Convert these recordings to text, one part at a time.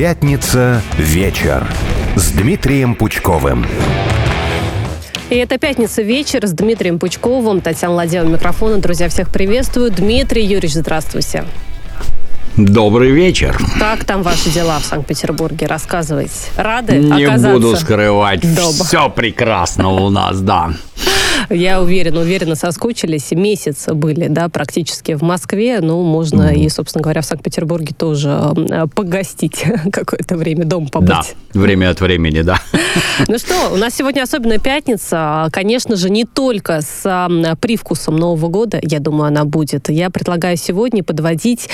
Пятница. Вечер. С Дмитрием Пучковым. И это «Пятница. Вечер» с Дмитрием Пучковым. Татьяна Владева, микрофона. Друзья, всех приветствую. Дмитрий Юрьевич, здравствуйте. Добрый вечер. Как там ваши дела в Санкт-Петербурге? Рассказывайте. Рады не оказаться? Не буду скрывать. Дома. Все прекрасно у нас, да. Я уверена, соскучились. Месяц были, да, практически в Москве. Ну, можно и, собственно говоря, в Санкт-Петербурге тоже погостить какое-то время, дома побыть. Да, время от времени, да. Ну что, у нас сегодня особенная пятница. Конечно же, не только с привкусом Нового года, я думаю, она будет. Я предлагаю сегодня подводить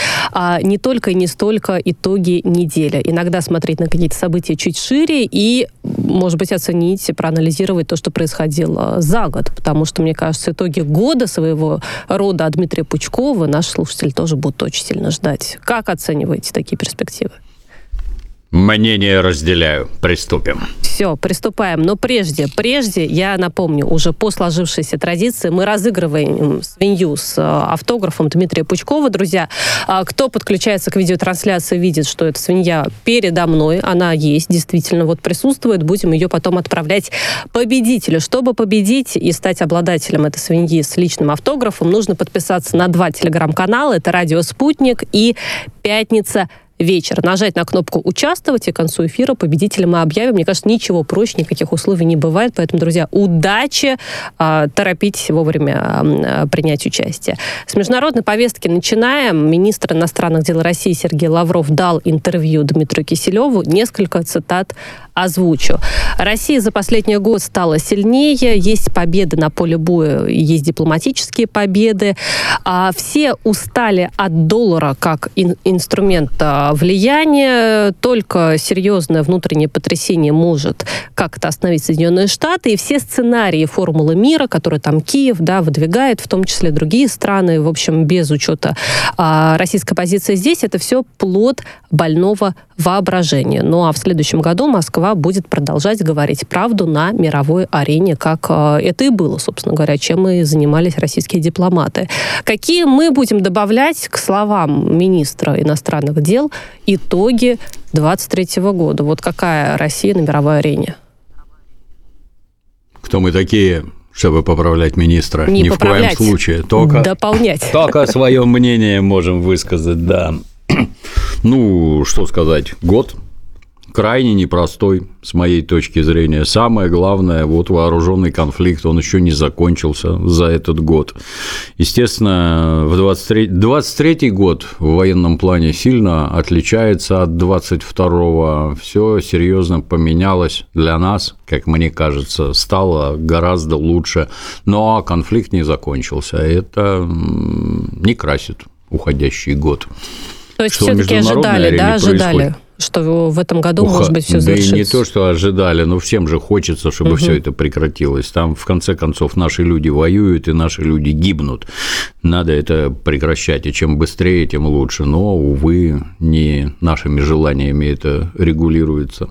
не только и не столько итоги недели. Иногда смотреть на какие-то события чуть шире и, может быть, оценить, проанализировать то, что происходило за год. Потому что, мне кажется, итоги года своего рода от Дмитрия Пучкова наши слушатели тоже будут очень сильно ждать. Как оцениваете такие перспективы? Мнение разделяю. Приступим. Все, приступаем. Но прежде, я напомню, уже по сложившейся традиции мы разыгрываем свинью с автографом Дмитрия Пучкова. Друзья, кто подключается к видеотрансляции, видит, что эта свинья передо мной. Она есть, действительно, вот присутствует. Будем ее потом отправлять победителю. Чтобы победить и стать обладателем этой свиньи с личным автографом, нужно подписаться на 2 телеграм-канала. Это «Радио Спутник» и «Пятница. Вечер». Нажать на кнопку «Участвовать», и к концу эфира победителя мы объявим. Мне кажется, ничего проще, никаких условий не бывает. Поэтому, друзья, удачи, торопитесь вовремя принять участие. С международной повестки начинаем. Министр иностранных дел России Сергей Лавров дал интервью Дмитрию Киселеву. Несколько цитат озвучу. Россия за последний год стала сильнее. Есть победы на поле боя, есть дипломатические победы. Все устали от доллара как инструмента влияние, только серьезное внутреннее потрясение может как-то остановить Соединенные Штаты. И все сценарии формулы мира, которые там Киев, да, выдвигает, в том числе другие страны, в общем, без учета российской позиции здесь, это все плод больного воображения. Ну а в следующем году Москва будет продолжать говорить правду на мировой арене, как это и было, собственно говоря, чем и занимались российские дипломаты. Какие мы будем добавлять к словам министра иностранных дел итоги 2023 года? Вот какая Россия на мировой арене? Кто мы такие, чтобы поправлять министра? Не поправлять, в коем случае. Только дополнять. Только свое мнение можем высказать, да. Ну, что сказать, год крайне непростой, с моей точки зрения. Самое главное, вот вооруженный конфликт, он еще не закончился за этот год. Естественно, 23-й год в военном плане сильно отличается от 22-го. Все серьезно поменялось для нас, как мне кажется, стало гораздо лучше. Но конфликт не закончился. Это не красит уходящий год. То есть все-таки ожидали, что в этом году, может быть, все завершится? Да и не то, что ожидали, но всем же хочется, чтобы все это прекратилось. Там, в конце концов, наши люди воюют, и наши люди гибнут. Надо это прекращать, и чем быстрее, тем лучше. Но, увы, не нашими желаниями это регулируется.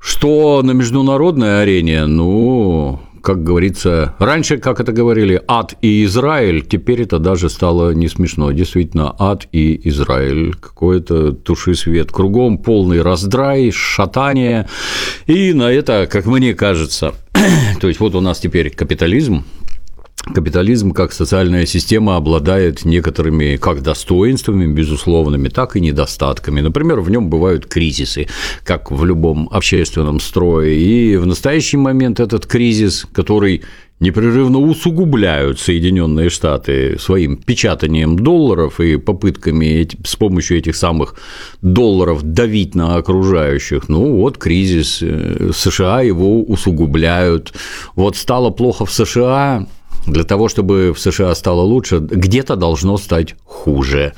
Что на международной арене, ну... Как говорится, раньше, как это говорили, ад и Израиль, теперь это даже стало не смешно. Действительно, ад и Израиль. Какой-то туши свет кругом, полный раздрай, шатание. И на это, как мне кажется, то есть вот у нас теперь капитализм. Капитализм как социальная система обладает некоторыми как достоинствами безусловными, так и недостатками. Например, в нем бывают кризисы, как в любом общественном строе. И в настоящий момент этот кризис, который непрерывно усугубляют Соединенные Штаты своим печатанием долларов и попытками с помощью этих самых долларов давить на окружающих. Ну, вот кризис. США его усугубляют. Вот стало плохо в США. Для того, чтобы в США стало лучше, где-то должно стать хуже.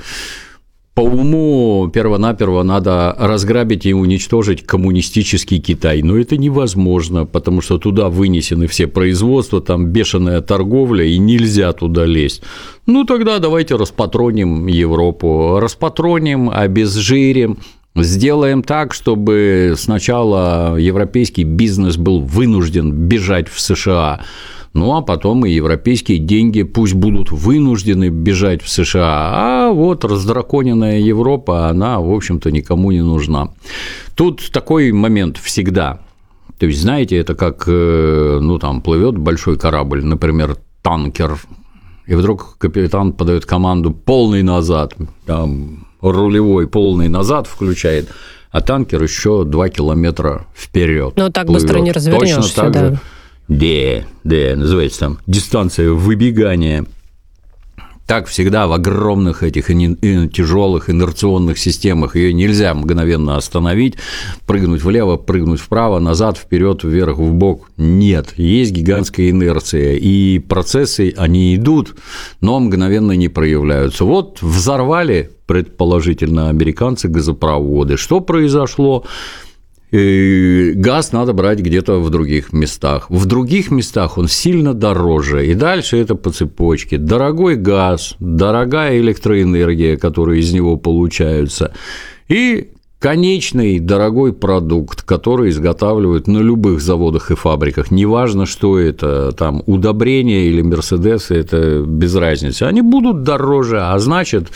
По уму первонаперво надо разграбить и уничтожить коммунистический Китай. Но это невозможно, потому что туда вынесены все производства, там бешеная торговля, и нельзя туда лезть. Ну, тогда давайте распатроним Европу, распатроним, обезжирим. Сделаем так, чтобы сначала европейский бизнес был вынужден бежать в США. Ну, а потом и европейские деньги пусть будут вынуждены бежать в США, а вот раздраконенная Европа, она, в общем-то, никому не нужна. Тут такой момент всегда. То есть, знаете, это как, ну, там, плывет большой корабль, например, танкер, и вдруг капитан подает команду «полный назад», там, рулевой «полный назад» включает, а танкер еще 2 километра вперед. Ну, так плывет. Быстро не развернешься. Точно так же. Да, называется там дистанция выбегания. Так всегда в огромных этих тяжелых инерционных системах ее нельзя мгновенно остановить, прыгнуть влево, прыгнуть вправо, назад, вперед, вверх, вбок. Нет, есть гигантская инерция, и процессы, они идут, но мгновенно не проявляются. Вот взорвали, предположительно, американцы газопроводы. Что произошло? И газ надо брать где-то в других местах. В других местах он сильно дороже, и дальше это по цепочке. Дорогой газ, дорогая электроэнергия, которая из него получается, и конечный дорогой продукт, который изготавливают на любых заводах и фабриках. Неважно, что это, там, удобрения или мерседесы, это без разницы. Они будут дороже, а значит…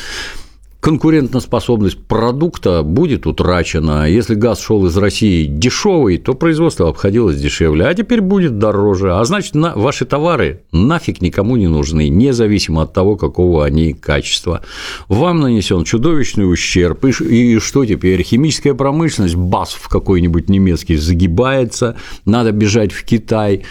конкурентоспособность продукта будет утрачена. Если газ шел из России дешевый, то производство обходилось дешевле, а теперь будет дороже. А значит, ваши товары нафиг никому не нужны, независимо от того, какого они качества. Вам нанесен чудовищный ущерб. И что теперь? Химическая промышленность, БАСФ какой-нибудь немецкий загибается, надо бежать в Китай.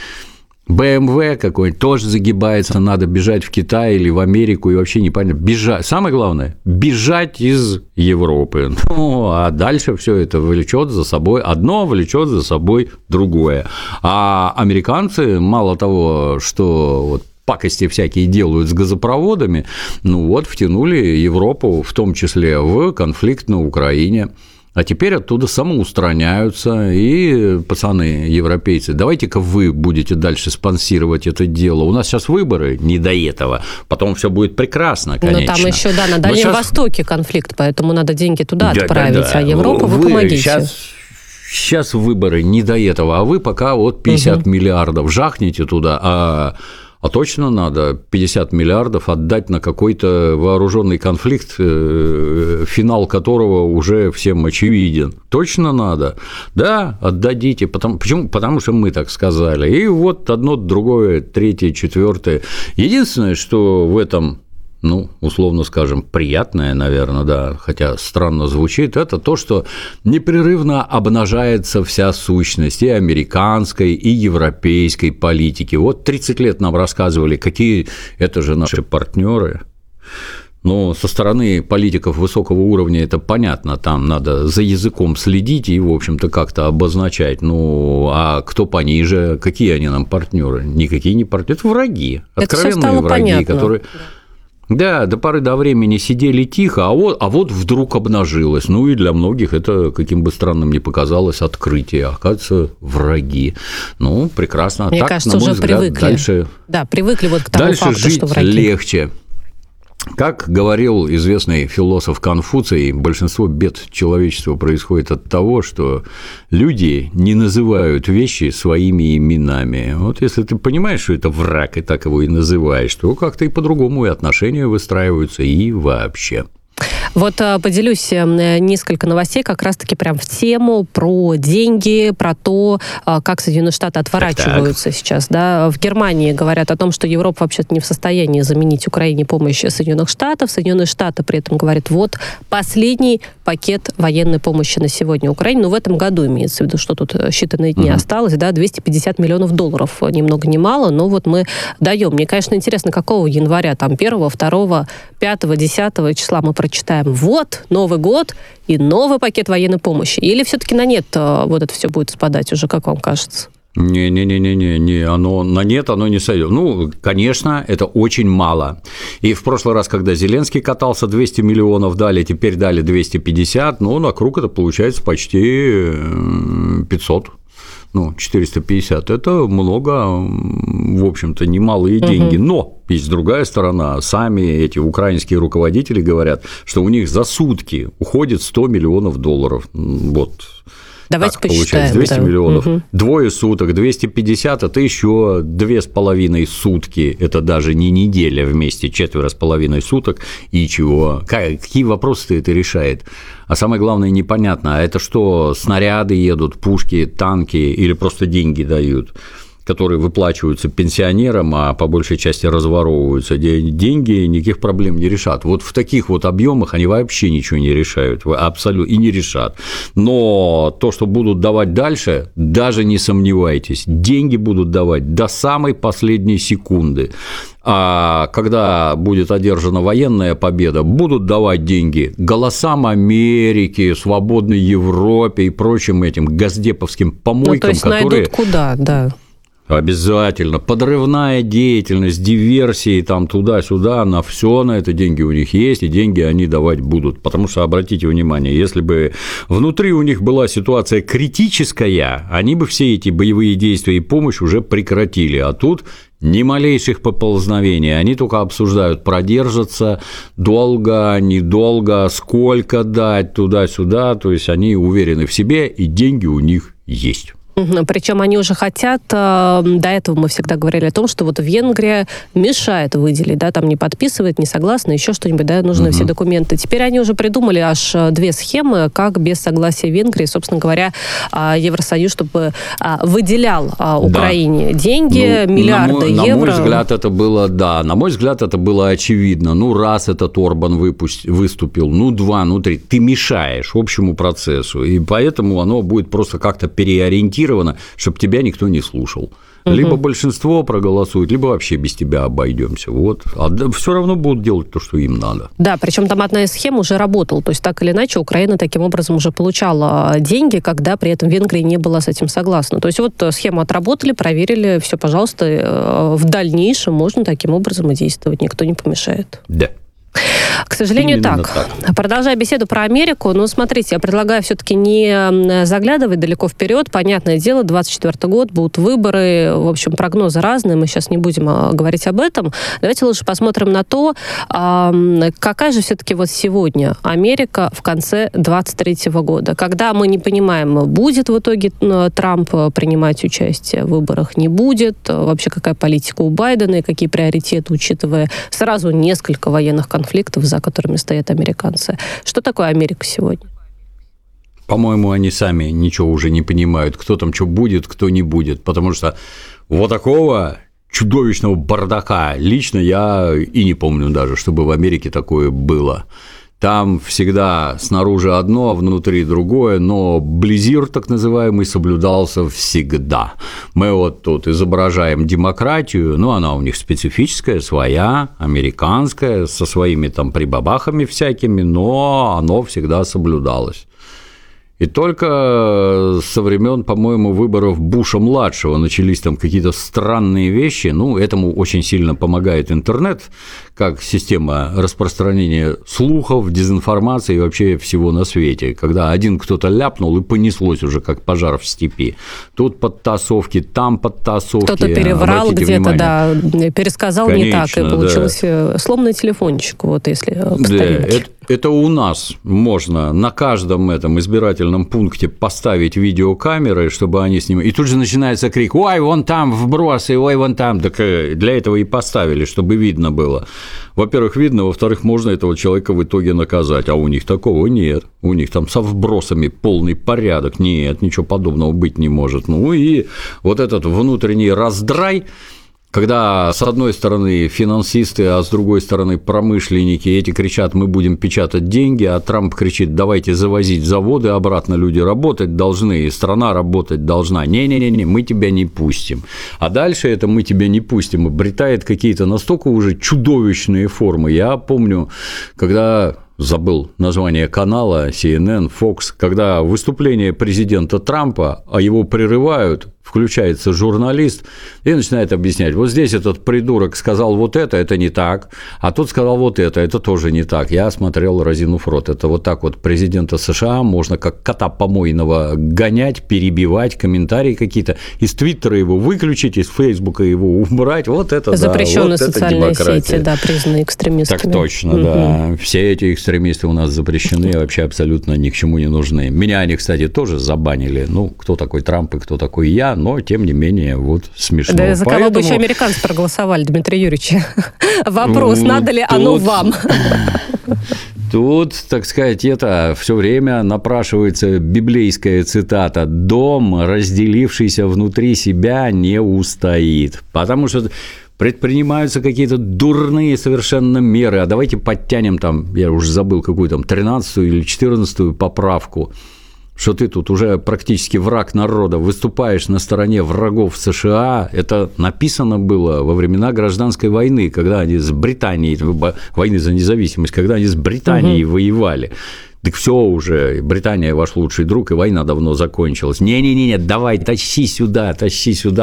БМВ какой-нибудь тоже загибается, надо бежать в Китай или в Америку, и вообще непонятно. Бежать. Самое главное – бежать из Европы. Ну, а дальше все это влечет за собой, одно влечет за собой другое. А американцы, мало того, что вот пакости всякие делают с газопроводами, ну вот втянули Европу, в том числе в конфликт на Украине. А теперь оттуда самоустраняются, и пацаны, европейцы, давайте-ка вы будете дальше спонсировать это дело. У нас сейчас выборы, не до этого, потом все будет прекрасно, конечно. Но там еще, да, на Дальнем Востоке конфликт, поэтому надо деньги туда отправить, а Европу вы помогите. Сейчас выборы, не до этого, а вы пока вот 50 миллиардов жахните туда, а точно надо 50 миллиардов отдать на какой-то вооруженный конфликт, финал которого уже всем очевиден. Точно надо? Да, отдадите. Почему? Потому что мы так сказали. И вот одно, другое, третье, четвертое. Единственное, что в этом, ну, условно скажем, приятное, наверное, да, хотя странно звучит, это то, что непрерывно обнажается вся сущность и американской, и европейской политики. Вот 30 лет нам рассказывали, какие это же наши партнеры. Но со стороны политиков высокого уровня это понятно, там надо за языком следить и, в общем-то, как-то обозначать. Ну, а кто пониже, какие они нам партнеры? Никакие не партнеры, это враги, откровенные враги, понятно. Которые… Да, до поры до времени сидели тихо, а вот вдруг обнажилось. Ну, и для многих это, каким бы странным ни показалось, открытие. Оказывается, враги. Ну, прекрасно. Мне так, кажется, на мой уже взгляд, привыкли. Дальше, да, привыкли вот к тому дальше факту, жить что враги. Легче. Как говорил известный философ Конфуций, большинство бед человечества происходит от того, что люди не называют вещи своими именами. Вот если ты понимаешь, что это враг, и так его и называешь, то как-то и по-другому и отношения выстраиваются, и вообще. Вот поделюсь несколько новостей как раз-таки прям в тему про деньги, про то, как Соединенные Штаты отворачиваются сейчас. Да. В Германии говорят о том, что Европа вообще-то не в состоянии заменить Украине помощь Соединенных Штатов. Соединенные Штаты при этом говорят, вот последний пакет военной помощи на сегодня Украине. Но в этом году имеется в виду, что тут считанные дни осталось, да, 250 миллионов долларов, ни много ни мало, но вот мы даем. Мне, конечно, интересно, какого января, там 1, 2, 5, 10 числа мы прочитаем. Вот, Новый год и новый пакет военной помощи. Или все-таки на нет вот это все будет спадать уже, как вам кажется? Не, оно на нет, оно не сойдет. Ну, конечно, это очень мало. И в прошлый раз, когда Зеленский катался, 200 миллионов дали, теперь дали 250, но на круг это получается почти 500. Ну, 450 – это много, в общем-то, немалые деньги. Но есть другая сторона. Сами эти украинские руководители говорят, что у них за сутки уходит 100 миллионов долларов. Вот. Давайте так, посчитаем. 200 да. миллионов. Угу. Двое суток, 250, это еще 2,5 сутки. Это даже не неделя вместе, 4,5 суток. И чего? Какие вопросы это решает? А самое главное, непонятно, а это что, снаряды едут, пушки, танки или просто деньги дают? Которые выплачиваются пенсионерам, а по большей части разворовываются, деньги никаких проблем не решат. Вот в таких вот объемах они вообще ничего не решают, абсолютно, и не решат. Но то, что будут давать дальше, даже не сомневайтесь, деньги будут давать до самой последней секунды. А когда будет одержана военная победа, будут давать деньги голосам Америки, свободной Европе и прочим этим газдеповским помойкам, ну, то есть которые... найдут куда, да. Обязательно. Подрывная деятельность, диверсии там туда-сюда, на все на это деньги у них есть, и деньги они давать будут. Потому что, обратите внимание, если бы внутри у них была ситуация критическая, они бы все эти боевые действия и помощь уже прекратили. А тут ни малейших поползновений. Они только обсуждают, продержатся долго, недолго, сколько дать туда-сюда. То есть они уверены в себе, и деньги у них есть. Причем они уже хотят, до этого мы всегда говорили о том, что вот Венгрия мешает выделить, да, там не подписывает, не согласна, еще что-нибудь, да, нужны все документы. Теперь они уже придумали аж две схемы, как без согласия Венгрии, собственно говоря, Евросоюз, чтобы выделял Украине деньги, миллиарды евро. На мой взгляд, это было очевидно. Ну, раз этот Орбан выступил, ну, два, ну, три, ты мешаешь общему процессу, и поэтому оно будет просто как-то переориентировано, чтобы тебя никто не слушал. Либо большинство проголосует, либо вообще без тебя обойдемся. Вот. А все равно будут делать то, что им надо. Да, причем там одна из схем уже работала. То есть, так или иначе, Украина таким образом уже получала деньги, когда при этом Венгрия не была с этим согласна. То есть, вот схему отработали, проверили, все, пожалуйста, в дальнейшем можно таким образом и действовать, никто не помешает. Да. К сожалению, так. Продолжая беседу про Америку, ну, смотрите, я предлагаю все-таки не заглядывать далеко вперед. Понятное дело, 2024 год, будут выборы, в общем, прогнозы разные, мы сейчас не будем говорить об этом. Давайте лучше посмотрим на то, какая же все-таки вот сегодня Америка в конце 2023 года, когда мы не понимаем, будет в итоге Трамп принимать участие в выборах, не будет, вообще какая политика у Байдена и какие приоритеты, учитывая сразу несколько военных конфликтов, за которыми стоят американцы. Что такое Америка сегодня? По-моему, они сами ничего уже не понимают, кто там что будет, кто не будет, потому что вот такого чудовищного бардака лично я и не помню даже, чтобы в Америке такое было. Там всегда снаружи одно, а внутри другое, но близир, так называемый, соблюдался всегда. Мы вот тут изображаем демократию, но она у них специфическая, своя, американская, со своими там прибабахами всякими, но оно всегда соблюдалось. И только со времен, по-моему, выборов Буша-младшего начались там какие-то странные вещи. Ну, этому очень сильно помогает интернет, как система распространения слухов, дезинформации и вообще всего на свете. Когда один кто-то ляпнул, и понеслось уже, как пожар в степи. Тут подтасовки, там подтасовки. Кто-то переврал где-то, пересказал конечно, не так, и получился сломанный телефончик, вот если по старинке. Это у нас можно на каждом этом избирательном пункте поставить видеокамеры, чтобы они снимали. И тут же начинается крик: «Ой, вон там вбросы, ой, вон там». Так для этого и поставили, чтобы видно было. Во-первых, видно, во-вторых, можно этого человека в итоге наказать. А у них такого нет. У них там со вбросами полный порядок. Нет, ничего подобного быть не может. Ну и вот этот внутренний раздрай. Когда, с одной стороны, финансисты, а с другой стороны, промышленники, эти кричат: мы будем печатать деньги, а Трамп кричит: давайте завозить заводы обратно, люди работать должны, и страна работать должна. Не-не-не, мы тебя не пустим. А дальше это «мы тебя не пустим» обретает какие-то настолько уже чудовищные формы. Я помню, когда... забыл название канала CNN, Fox, когда выступление президента Трампа, а его прерывают включается журналист и начинает объяснять, вот здесь этот придурок сказал вот это не так, а тут сказал вот это тоже не так. Я смотрел, разинув рот. Это вот так вот президента США можно как кота помойного гонять, перебивать, комментарии какие-то, из Твиттера его выключить, из Фейсбука его убрать, вот это запрещенные да, вот социальные это демократия. Сети, да, признаны экстремистами. Так точно, да. Все эти экстремисты у нас запрещены, вообще абсолютно ни к чему не нужны. Меня они, кстати, тоже забанили, ну, кто такой Трамп и кто такой я, но, тем не менее, вот смешно. Да, за кого бы еще американцы проголосовали, Дмитрий Юрьевич? Вопрос, надо ли оно вам? Тут, так сказать, это все время напрашивается библейская цитата: «Дом, разделившийся внутри себя, не устоит». Потому что предпринимаются какие-то дурные совершенно меры. А давайте подтянем там, я уже забыл, какую там, 13-ю или 14-ю поправку, что ты тут уже практически враг народа, выступаешь на стороне врагов США. Это написано было во времена гражданской войны, когда они с Британией, войны за независимость, когда они с Британией воевали. Так все уже, Британия ваш лучший друг, и война давно закончилась. Не-не-не, давай, тащи сюда,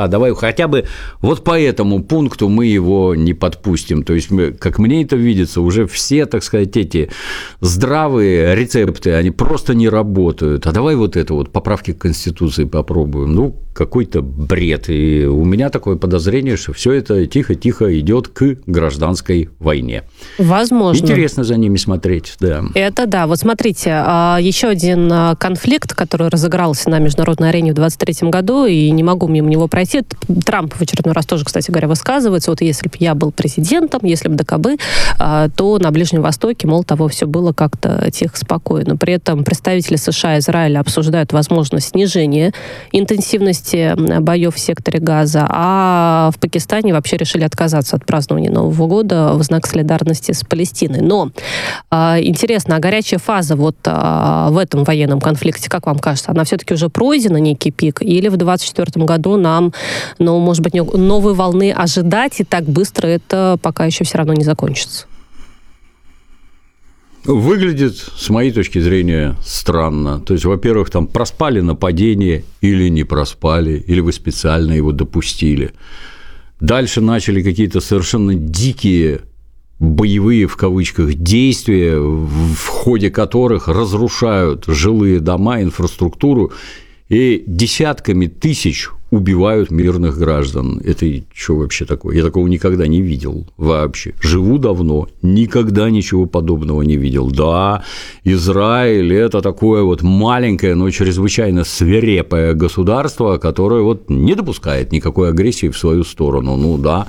давай хотя бы вот по этому пункту мы его не подпустим. То есть, как мне это видится, уже все, так сказать, эти здравые рецепты, они просто не работают. А давай вот это вот, поправки к Конституции попробуем. Ну, какой-то бред. И у меня такое подозрение, что все это тихо-тихо идет к гражданской войне. Возможно. Интересно за ними смотреть, да. Это да, вот смотри. Еще один конфликт, который разыгрался на международной арене в 2023 году, и не могу мимо него пройти. Трамп в очередной раз тоже, кстати говоря, высказывается. Вот если бы я был президентом, если бы ДКБ, то на Ближнем Востоке, мол, того все было как-то тихо, спокойно. При этом представители США и Израиля обсуждают возможность снижения интенсивности боев в секторе Газа, а в Пакистане вообще решили отказаться от празднования Нового года в знак солидарности с Палестиной. Но интересно, а горячая фаза вот в этом военном конфликте, как вам кажется, она все-таки уже пройдена, некий пик, или в 2024 году нам, ну, может быть, новой волны ожидать, и так быстро это пока еще все равно не закончится? Выглядит, с моей точки зрения, странно. То есть, во-первых, там проспали нападение или не проспали, или вы специально его допустили. Дальше начали какие-то совершенно дикие боевые, в кавычках, действия, в ходе которых разрушают жилые дома, инфраструктуру и десятками тысяч убивают мирных граждан. Это что вообще такое? Я такого никогда не видел вообще. Живу давно, никогда ничего подобного не видел. Да, Израиль – это такое вот маленькое, но чрезвычайно свирепое государство, которое вот не допускает никакой агрессии в свою сторону. Ну да,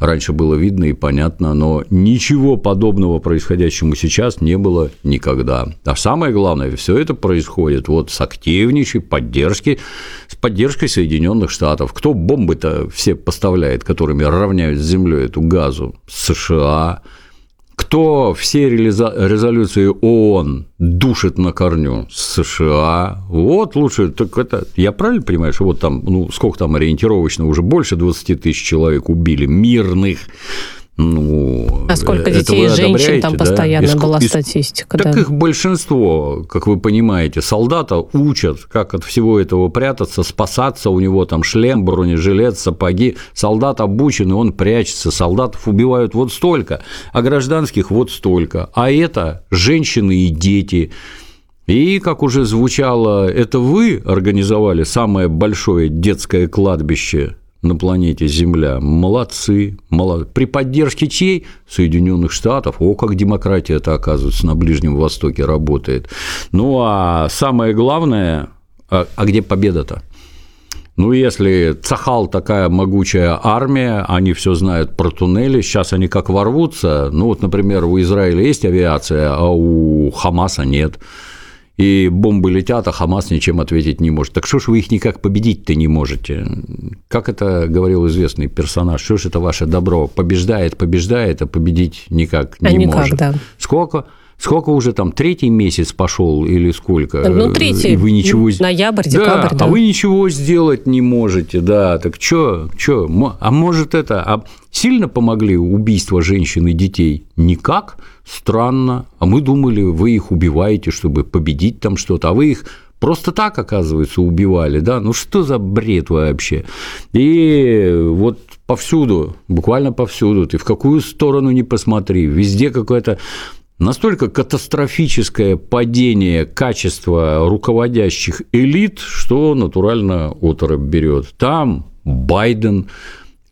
раньше было видно и понятно, но ничего подобного происходящему сейчас не было никогда. А самое главное, все это происходит вот с активнейшей поддержки, с поддержкой Соединенных Штатов. Кто бомбы-то все поставляет, которыми равняют с землей эту газу? США. Кто все резолюции ООН душит на корню? США. Вот лучше, так это, я правильно понимаю, что вот там, ну, сколько там ориентировочно, уже больше 20 тысяч человек убили мирных. Ну, а сколько детей и женщин там постоянно была статистика? Так да. Их большинство, как вы понимаете, солдата учат, как от всего этого прятаться, спасаться, у него там шлем, бронежилет, сапоги, солдат обучен, и он прячется, солдатов убивают вот столько, а гражданских вот столько, а это женщины и дети. И, как уже звучало, это вы организовали самое большое детское кладбище на планете Земля. Молодцы. При поддержке чьей? Соединенных Штатов. О, как демократия это, оказывается, на Ближнем Востоке работает. Ну, а самое главное, а где победа-то? Ну, если Цахал такая могучая армия, они все знают про туннели, сейчас они как ворвутся. Ну, вот, например, у Израиля есть авиация, а у Хамаса нет. И бомбы летят, а Хамас ничем ответить не может. Так что ж вы их никак победить-то не можете? Как это говорил известный персонаж, что ж это ваше добро побеждает, а победить никак не может. Да. Сколько уже там, третий месяц пошел или сколько? Ну, третий, и вы ничего... ноябрь, декабрь. Да, а вы ничего сделать не можете, да. Так что? А может, это... А сильно помогли убийства женщин и детей? Никак. Странно. А мы думали, вы их убиваете, чтобы победить там что-то, а вы их Просто так, оказывается, убивали, да? Ну, что за бред вообще? И вот повсюду, буквально повсюду, ты в какую сторону ни посмотри, везде какое-то настолько катастрофическое падение качества руководящих элит, что натурально оторопь берет. Там Байден,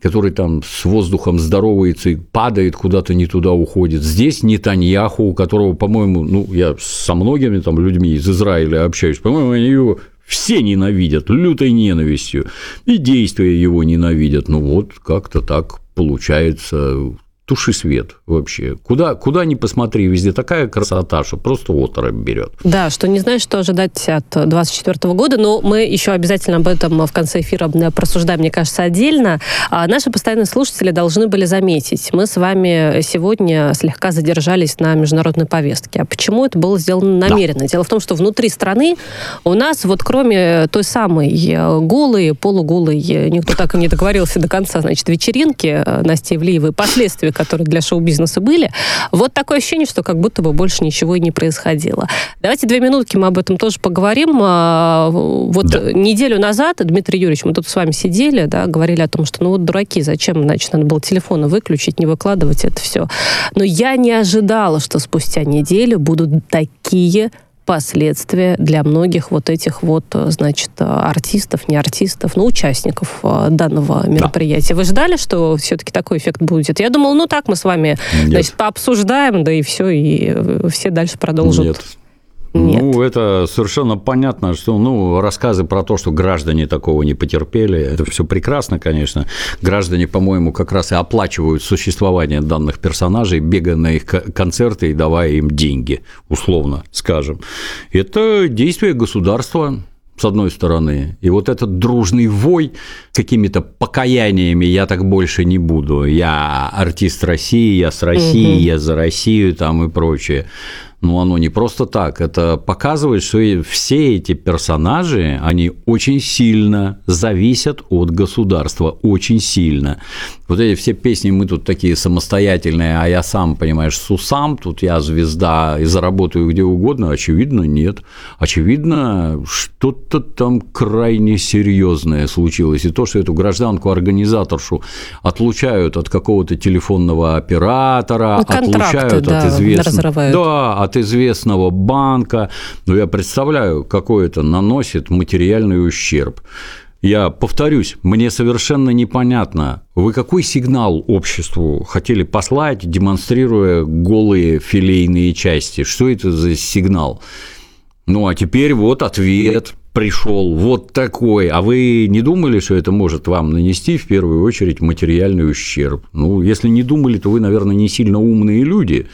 который там с воздухом здоровается и падает куда-то не туда, уходит. Здесь Нетаньяху, у которого, по-моему, ну, я со многими там людьми из Израиля общаюсь, по-моему, они его все ненавидят лютой ненавистью, и действия его ненавидят. Ну, вот как-то так получается. Туши свет вообще. Куда ни посмотри, везде такая красота, что просто оторопь берет. Да, что не знаешь, что ожидать от 2024 года, но мы еще обязательно об этом в конце эфира просуждаем, мне кажется, отдельно. А наши постоянные слушатели должны были заметить, мы с вами сегодня слегка задержались на международной повестке. А почему это было сделано намеренно? Да. Дело в том, что внутри страны у нас, вот кроме той самой голой, полуголой, никто так и не договорился до конца, значит, вечеринки Насти Ивлеевой, последствия которые для шоу-бизнеса были, вот такое ощущение, что как будто бы больше ничего и не происходило. Давайте 2 минутки мы об этом тоже поговорим. Вот да. Неделю назад, Дмитрий Юрьевич, мы тут с вами сидели, да, говорили о том, что ну вот дураки, зачем, значит, надо было телефоны выключить, не выкладывать это все. Но я не ожидала, что спустя неделю будут такие последствия для многих вот этих вот, значит, артистов, не артистов, но участников данного мероприятия. Да. Вы ждали, что все-таки такой эффект будет? Я думала, ну так мы с вами, значит, пообсуждаем, да и все, и все дальше продолжат. Нет. Ну, это совершенно понятно, что ну, рассказы про то, что граждане такого не потерпели, это все прекрасно, конечно. Граждане, по-моему, как раз и оплачивают существование данных персонажей, бегая на их концерты и давая им деньги, условно скажем. Это действие государства, с одной стороны, и вот этот дружный вой какими-то покаяниями «я так больше не буду», «я артист России», «я с России», «я за Россию» там и прочее. Ну, оно не просто так, это показывает, что все эти персонажи, они очень сильно зависят от государства, очень сильно. Вот эти все песни «Мы тут такие самостоятельные, а я сам, понимаешь, сусам, тут я звезда и заработаю где угодно», очевидно, нет. Очевидно, что-то там крайне серьезное случилось. И то, что эту гражданку-организаторшу отлучают от какого-то телефонного оператора, отлучают да, от известного... Да, от известного банка. Но я представляю, какой это наносит материальный ущерб. Я повторюсь, мне совершенно непонятно, вы какой сигнал обществу хотели послать, демонстрируя голые филейные части? Что это за сигнал? Ну, а теперь вот ответ пришел вот такой. А вы не думали, что это может вам нанести в первую очередь материальный ущерб? Ну, если не думали, то вы, наверное, не сильно умные люди.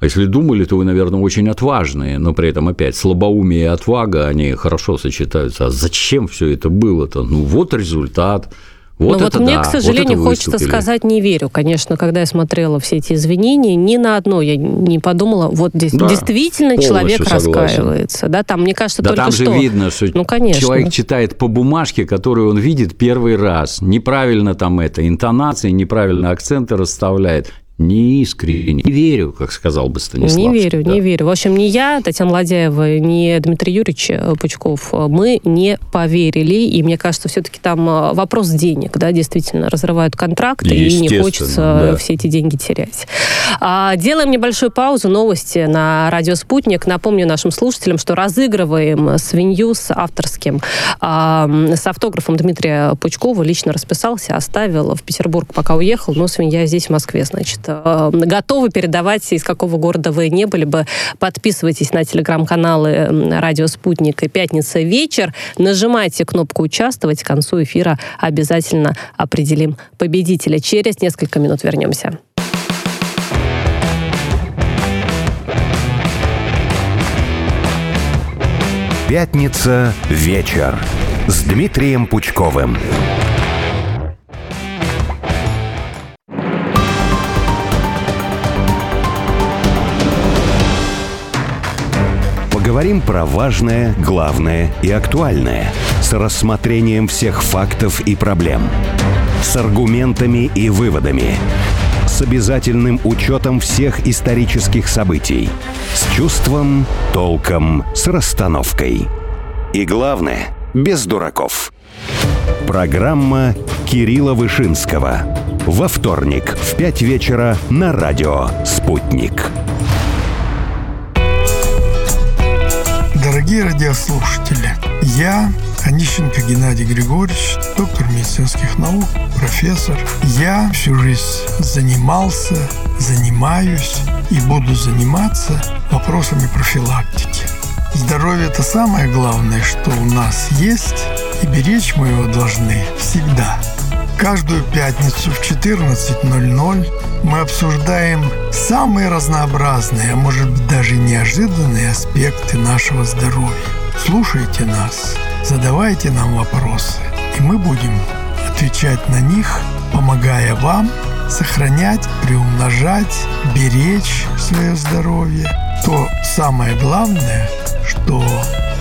А если думали, то вы, наверное, очень отважные, но при этом опять слабоумие и отвага, они хорошо сочетаются. А зачем все это было-то? Ну, вот результат. Вот но это вот мне, да, к сожалению, вот хочется сказать, не верю, конечно, когда я смотрела все эти извинения, ни на одно я не подумала, вот здесь да, действительно человек раскаивается. Да, там, мне кажется, да, только там что... же видно, что ну, человек читает по бумажке, которую он видит первый раз. Неправильно там это, интонации, неправильно акценты расставляет. Не искренне. Не верю, как сказал бы Станиславский. Не верю. В общем, ни я, Татьяна Владеева, ни Дмитрий Юрьевич Пучков, мы не поверили. И мне кажется, все-таки там вопрос денег. Да, действительно, разрывают контракт, и не хочется да. все эти деньги терять. Делаем небольшую паузу. Новости на Радио Спутник. Напомню нашим слушателям, что разыгрываем свинью с авторским, с автографом Дмитрия Пучкова. Лично расписался, оставил в Петербург, пока уехал. Но свинья здесь, в Москве, значит. Готовы передавать, из какого города вы не были бы. Подписывайтесь на телеграм-каналы «Радио Спутник» и «Пятница. Вечер». Нажимайте кнопку «Участвовать». К концу эфира обязательно определим победителя. Через несколько минут вернемся. «Пятница. Вечер» с Дмитрием Пучковым. Говорим про важное, главное и актуальное с рассмотрением всех фактов и проблем, с аргументами и выводами, с обязательным учетом всех исторических событий, с чувством, толком, с расстановкой. И главное, без дураков. Программа Кирилла Вышинского. Во вторник в 5 вечера на радио «Спутник». Дорогие радиослушатели, я, Онищенко Геннадий Григорьевич, доктор медицинских наук, профессор. Я всю жизнь занимался, занимаюсь и буду заниматься вопросами профилактики. Здоровье – это самое главное, что у нас есть, и беречь мы его должны всегда. Каждую пятницу в 14:00 мы обсуждаем самые разнообразные, а может быть даже неожиданные аспекты нашего здоровья. Слушайте нас, задавайте нам вопросы, и мы будем отвечать на них, помогая вам сохранять, приумножать, беречь свое здоровье. То самое главное, что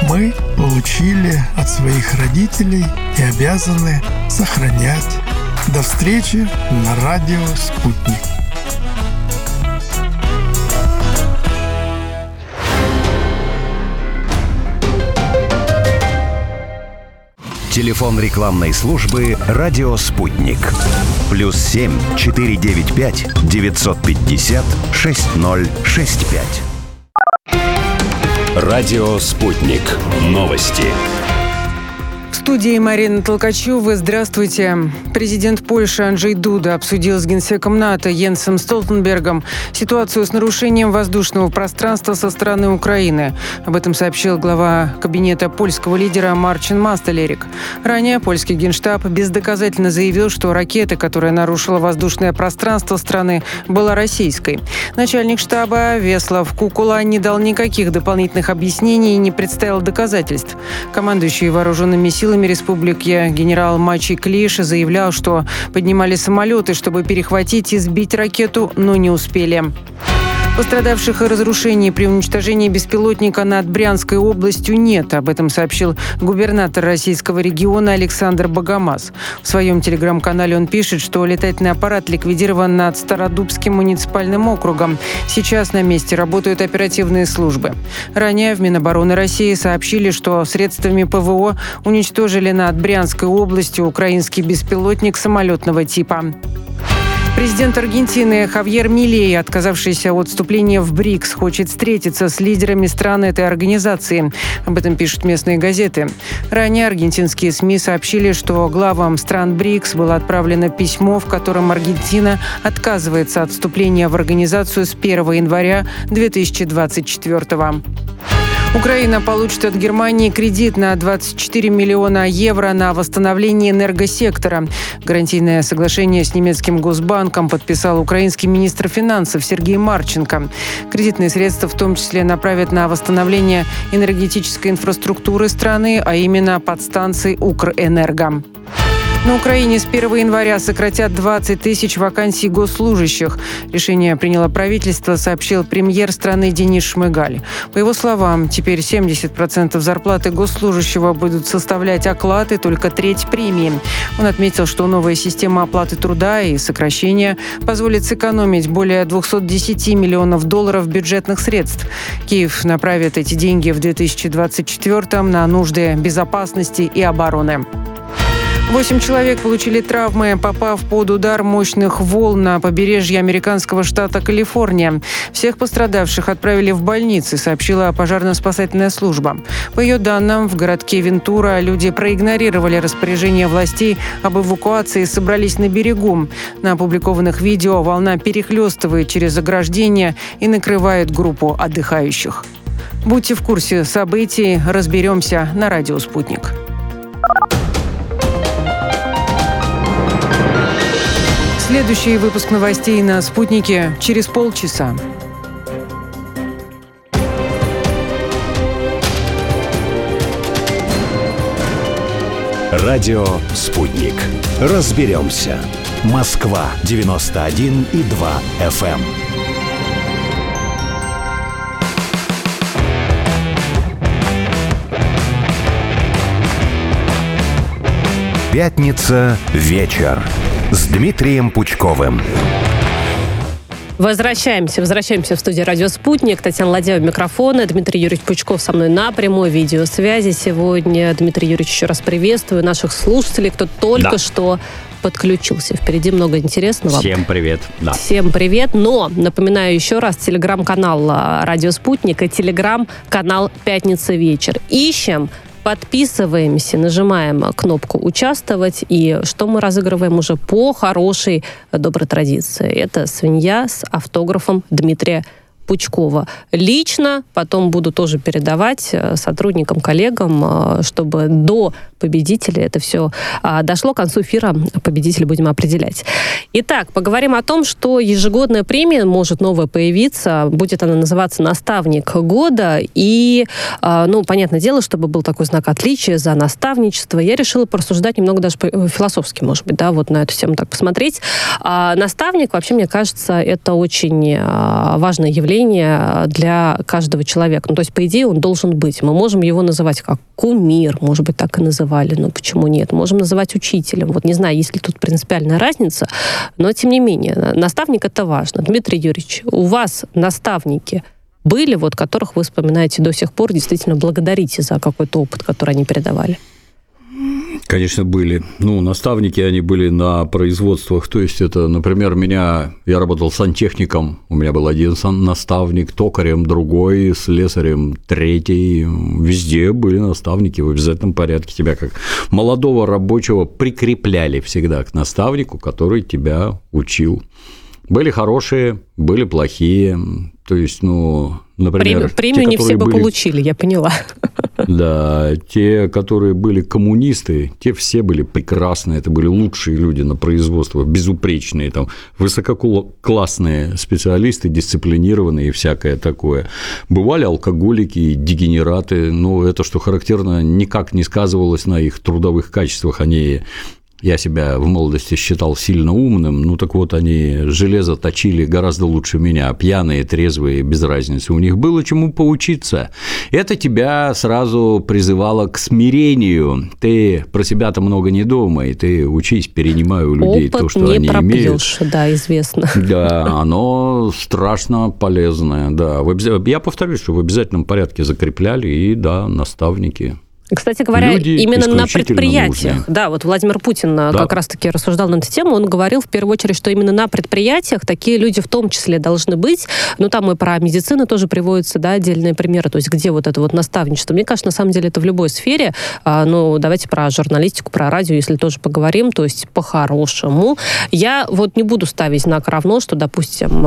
мы получили от своих родителей и обязаны сохранять. До встречи на радио «Спутник». Телефон рекламной службы «Радио Спутник». +7 495 950 6065. Радио «Спутник». Новости. В студии Марина Толкачева. Здравствуйте. Президент Польши Анджей Дуда обсудил с генсеком НАТО Йенсом Столтенбергом ситуацию с нарушением воздушного пространства со стороны Украины. Об этом сообщил глава кабинета польского лидера Марчин Мастелерик. Ранее польский генштаб бездоказательно заявил, что ракета, которая нарушила воздушное пространство страны, была российской. Начальник штаба Веслав Кукула не дал никаких дополнительных объяснений и не представил доказательств. Командующий вооруженными силами республики генерал Мачи Клиш заявлял, что поднимали самолеты, чтобы перехватить и сбить ракету, но не успели. Пострадавших и разрушений при уничтожении беспилотника над Брянской областью нет. Об этом сообщил губернатор российского региона Александр Богомаз. В своем телеграм-канале он пишет, что летательный аппарат ликвидирован над Стародубским муниципальным округом. Сейчас на месте работают оперативные службы. Ранее в Минобороны России сообщили, что средствами ПВО уничтожили над Брянской областью украинский беспилотник самолетного типа. Президент Аргентины Хавьер Милей, отказавшийся от вступления в БРИКС, хочет встретиться с лидерами стран этой организации. Об этом пишут местные газеты. Ранее аргентинские СМИ сообщили, что главам стран БРИКС было отправлено письмо, в котором Аргентина отказывается от вступления в организацию с 1 января 2024 года. Украина получит от Германии кредит на 24 миллиона евро на восстановление энергосектора. Гарантийное соглашение с немецким Госбанком подписал украинский министр финансов Сергей Марченко. Кредитные средства в том числе направят на восстановление энергетической инфраструктуры страны, а именно подстанций «Укрэнерго». На Украине с 1 января сократят 20 тысяч вакансий госслужащих. Решение приняло правительство, сообщил премьер страны Денис Шмыгаль. По его словам, теперь 70% зарплаты госслужащего будут составлять оклад и только треть премии. Он отметил, что новая система оплаты труда и сокращения позволит сэкономить более $210 миллионов бюджетных средств. Киев направит эти деньги в 2024-м на нужды безопасности и обороны. 8 человек получили травмы, попав под удар мощных волн на побережье американского штата Калифорния. Всех пострадавших отправили в больницы, сообщила пожарно-спасательная служба. По ее данным, в городке Вентура люди проигнорировали распоряжение властей об эвакуации и собрались на берегу. На опубликованных видео волна перехлестывает через ограждение и накрывает группу отдыхающих. Будьте в курсе событий, разберемся на радио «Спутник». Следующий выпуск новостей на «Спутнике» через полчаса. Радио «Спутник». Разберемся. Москва, 91,2 FM. Пятница вечер. С Дмитрием Пучковым. Возвращаемся в студию «Радио Спутник». Татьяна Владева, микрофон. Дмитрий Юрьевич Пучков со мной на прямой видеосвязи сегодня. Дмитрий Юрьевич, еще раз приветствую наших слушателей, кто только что подключился. Впереди много интересного. Всем привет. Да. Всем привет. Но, напоминаю еще раз, телеграм-канал «Радио Спутник» и телеграм-канал «Пятница. Вечер». Ищем, подписываемся, нажимаем кнопку «Участвовать». И что мы разыгрываем уже по хорошей доброй традиции? Это свинья с автографом Дмитрия Пучкова. Лично потом буду тоже передавать сотрудникам, коллегам, чтобы до победителя это все дошло. К концу эфира победителя будем определять. Итак, поговорим о том, что ежегодная премия может новая появиться. Будет она называться «Наставник года». И, ну, понятное дело, чтобы был такой знак отличия за наставничество, я решила порассуждать немного даже философски, может быть, да, вот на эту тему так посмотреть. Наставник, вообще, мне кажется, это очень важное явление для каждого человека. Ну, то есть, по идее, он должен быть. Мы можем его называть как кумир, может быть, так и называли, но почему нет? Можем называть учителем. Вот не знаю, есть ли тут принципиальная разница, но, тем не менее, наставник — это важно. Дмитрий Юрьевич, у вас наставники были, вот которых вы вспоминаете до сих пор, действительно благодарите за какой-то опыт, который они передавали? Конечно, были. Ну, наставники, они были на производствах, то есть это, например, я работал сантехником, у меня был один наставник, токарем другой, слесарем третий, везде были наставники, в обязательном порядке тебя как молодого рабочего прикрепляли всегда к наставнику, который тебя учил. Были хорошие, были плохие, то есть, ну, например... Премию те, не все бы получили, я поняла. Да, те, которые были коммунисты, те все были прекрасные, это были лучшие люди на производстве, безупречные, там, высококлассные специалисты, дисциплинированные и всякое такое. Бывали алкоголики и дегенераты, но это, что характерно, никак не сказывалось на их трудовых качествах, Я себя в молодости считал сильно умным, ну так вот они железо точили гораздо лучше меня, пьяные, трезвые, без разницы, у них было чему поучиться. Это тебя сразу призывало к смирению, ты про себя-то много не думай, ты учись, перенимай у людей опыт то, что они имеют. Да, известно. Да, оно страшно полезное, да. Я повторюсь, что в обязательном порядке закрепляли, и да, наставники. Кстати говоря, люди именно на предприятиях. Нужны. Да, вот Владимир Путин как раз-таки рассуждал на эту тему. Он говорил в первую очередь, что именно на предприятиях такие люди в том числе должны быть. Но там и про медицину тоже приводятся, да, отдельные примеры. То есть где вот это вот наставничество. Мне кажется, на самом деле это в любой сфере. Ну, давайте про журналистику, про радио, если тоже поговорим. То есть по-хорошему. Я вот не буду ставить знак равно, что, допустим,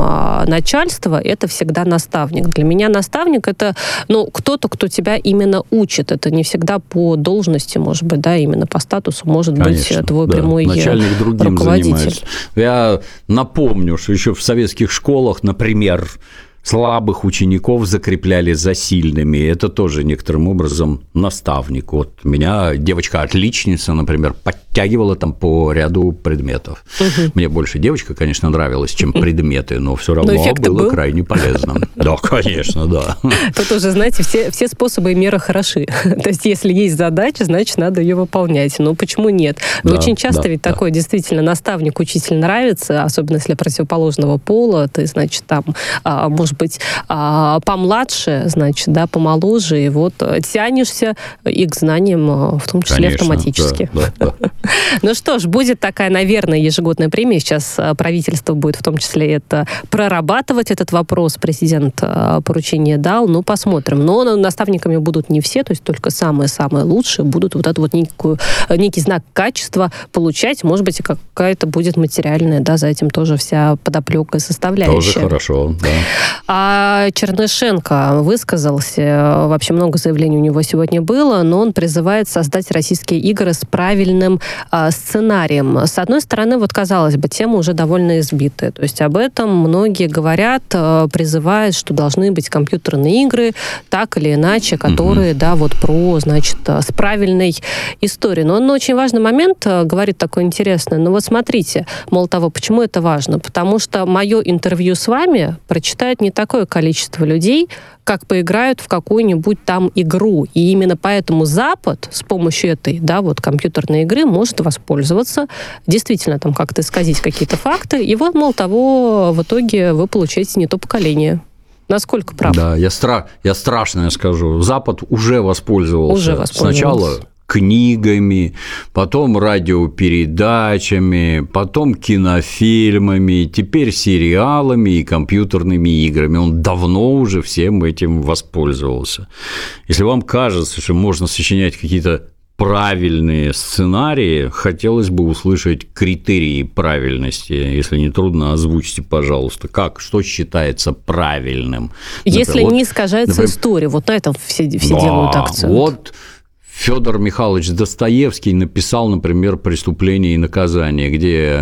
начальство — это всегда наставник. Для меня наставник — это, ну, кто-то, кто тебя именно учит. Это не всегда по должности, может быть, да, именно по статусу, может Конечно, быть, твой прямой начальник другим руководитель. Занимается. Я напомню, что еще в советских школах, например, слабых учеников закрепляли за сильными. Это тоже некоторым образом наставник. Вот меня девочка-отличница, например, подтягивала там по ряду предметов. Угу. Мне больше девочка, конечно, нравилась, чем предметы, но все равно было крайне полезно. Да, конечно, да. Тут уже, знаете, все способы и меры хороши. То есть, если есть задача, значит, надо ее выполнять. Ну, почему нет? Но очень часто ведь такое действительно наставник, учитель нравится, особенно если противоположного пола, ты, значит, там, может быть, помладше, значит, да, помоложе, и вот тянешься и к знаниям, в том числе Конечно, автоматически. Да. Ну что ж, будет такая, наверное, ежегодная премия. Сейчас правительство будет в том числе это прорабатывать, этот вопрос. Президент поручение дал, ну, посмотрим. Но наставниками будут не все, то есть только самые-самые лучшие будут вот этот вот некий знак качества получать. Может быть, и какая-то будет материальная, да, за этим тоже вся подоплека и составляющая. Тоже хорошо, да. А Чернышенко высказался, вообще много заявлений у него сегодня было, но он призывает создать российские игры с правильным сценарием. С одной стороны, вот, казалось бы, тема уже довольно избитая. То есть об этом многие говорят, призывают, что должны быть компьютерные игры, так или иначе, которые, да, вот про, значит, с правильной историей. Но он очень важный момент говорит такой интересный. Ну вот смотрите, мол того, почему это важно? Потому что мое интервью с вами прочитает не такое количество людей, как поиграют в какую-нибудь там игру. И именно поэтому Запад с помощью этой, да, вот компьютерной игры может воспользоваться, действительно там как-то исказить какие-то факты. И вот, мол, того в итоге вы получаете не то поколение. Насколько прав? Да, я страшное скажу. Запад уже воспользовался. Сначала книгами, потом радиопередачами, потом кинофильмами, теперь сериалами и компьютерными играми. Он давно уже всем этим воспользовался. Если вам кажется, что можно сочинять какие-то правильные сценарии, хотелось бы услышать критерии правильности. Если не трудно, озвучьте, пожалуйста, как, что считается правильным. Если не искажается история, вот на этом все делают акцент. Вот Федор Михайлович Достоевский написал, например, «Преступление и наказание», где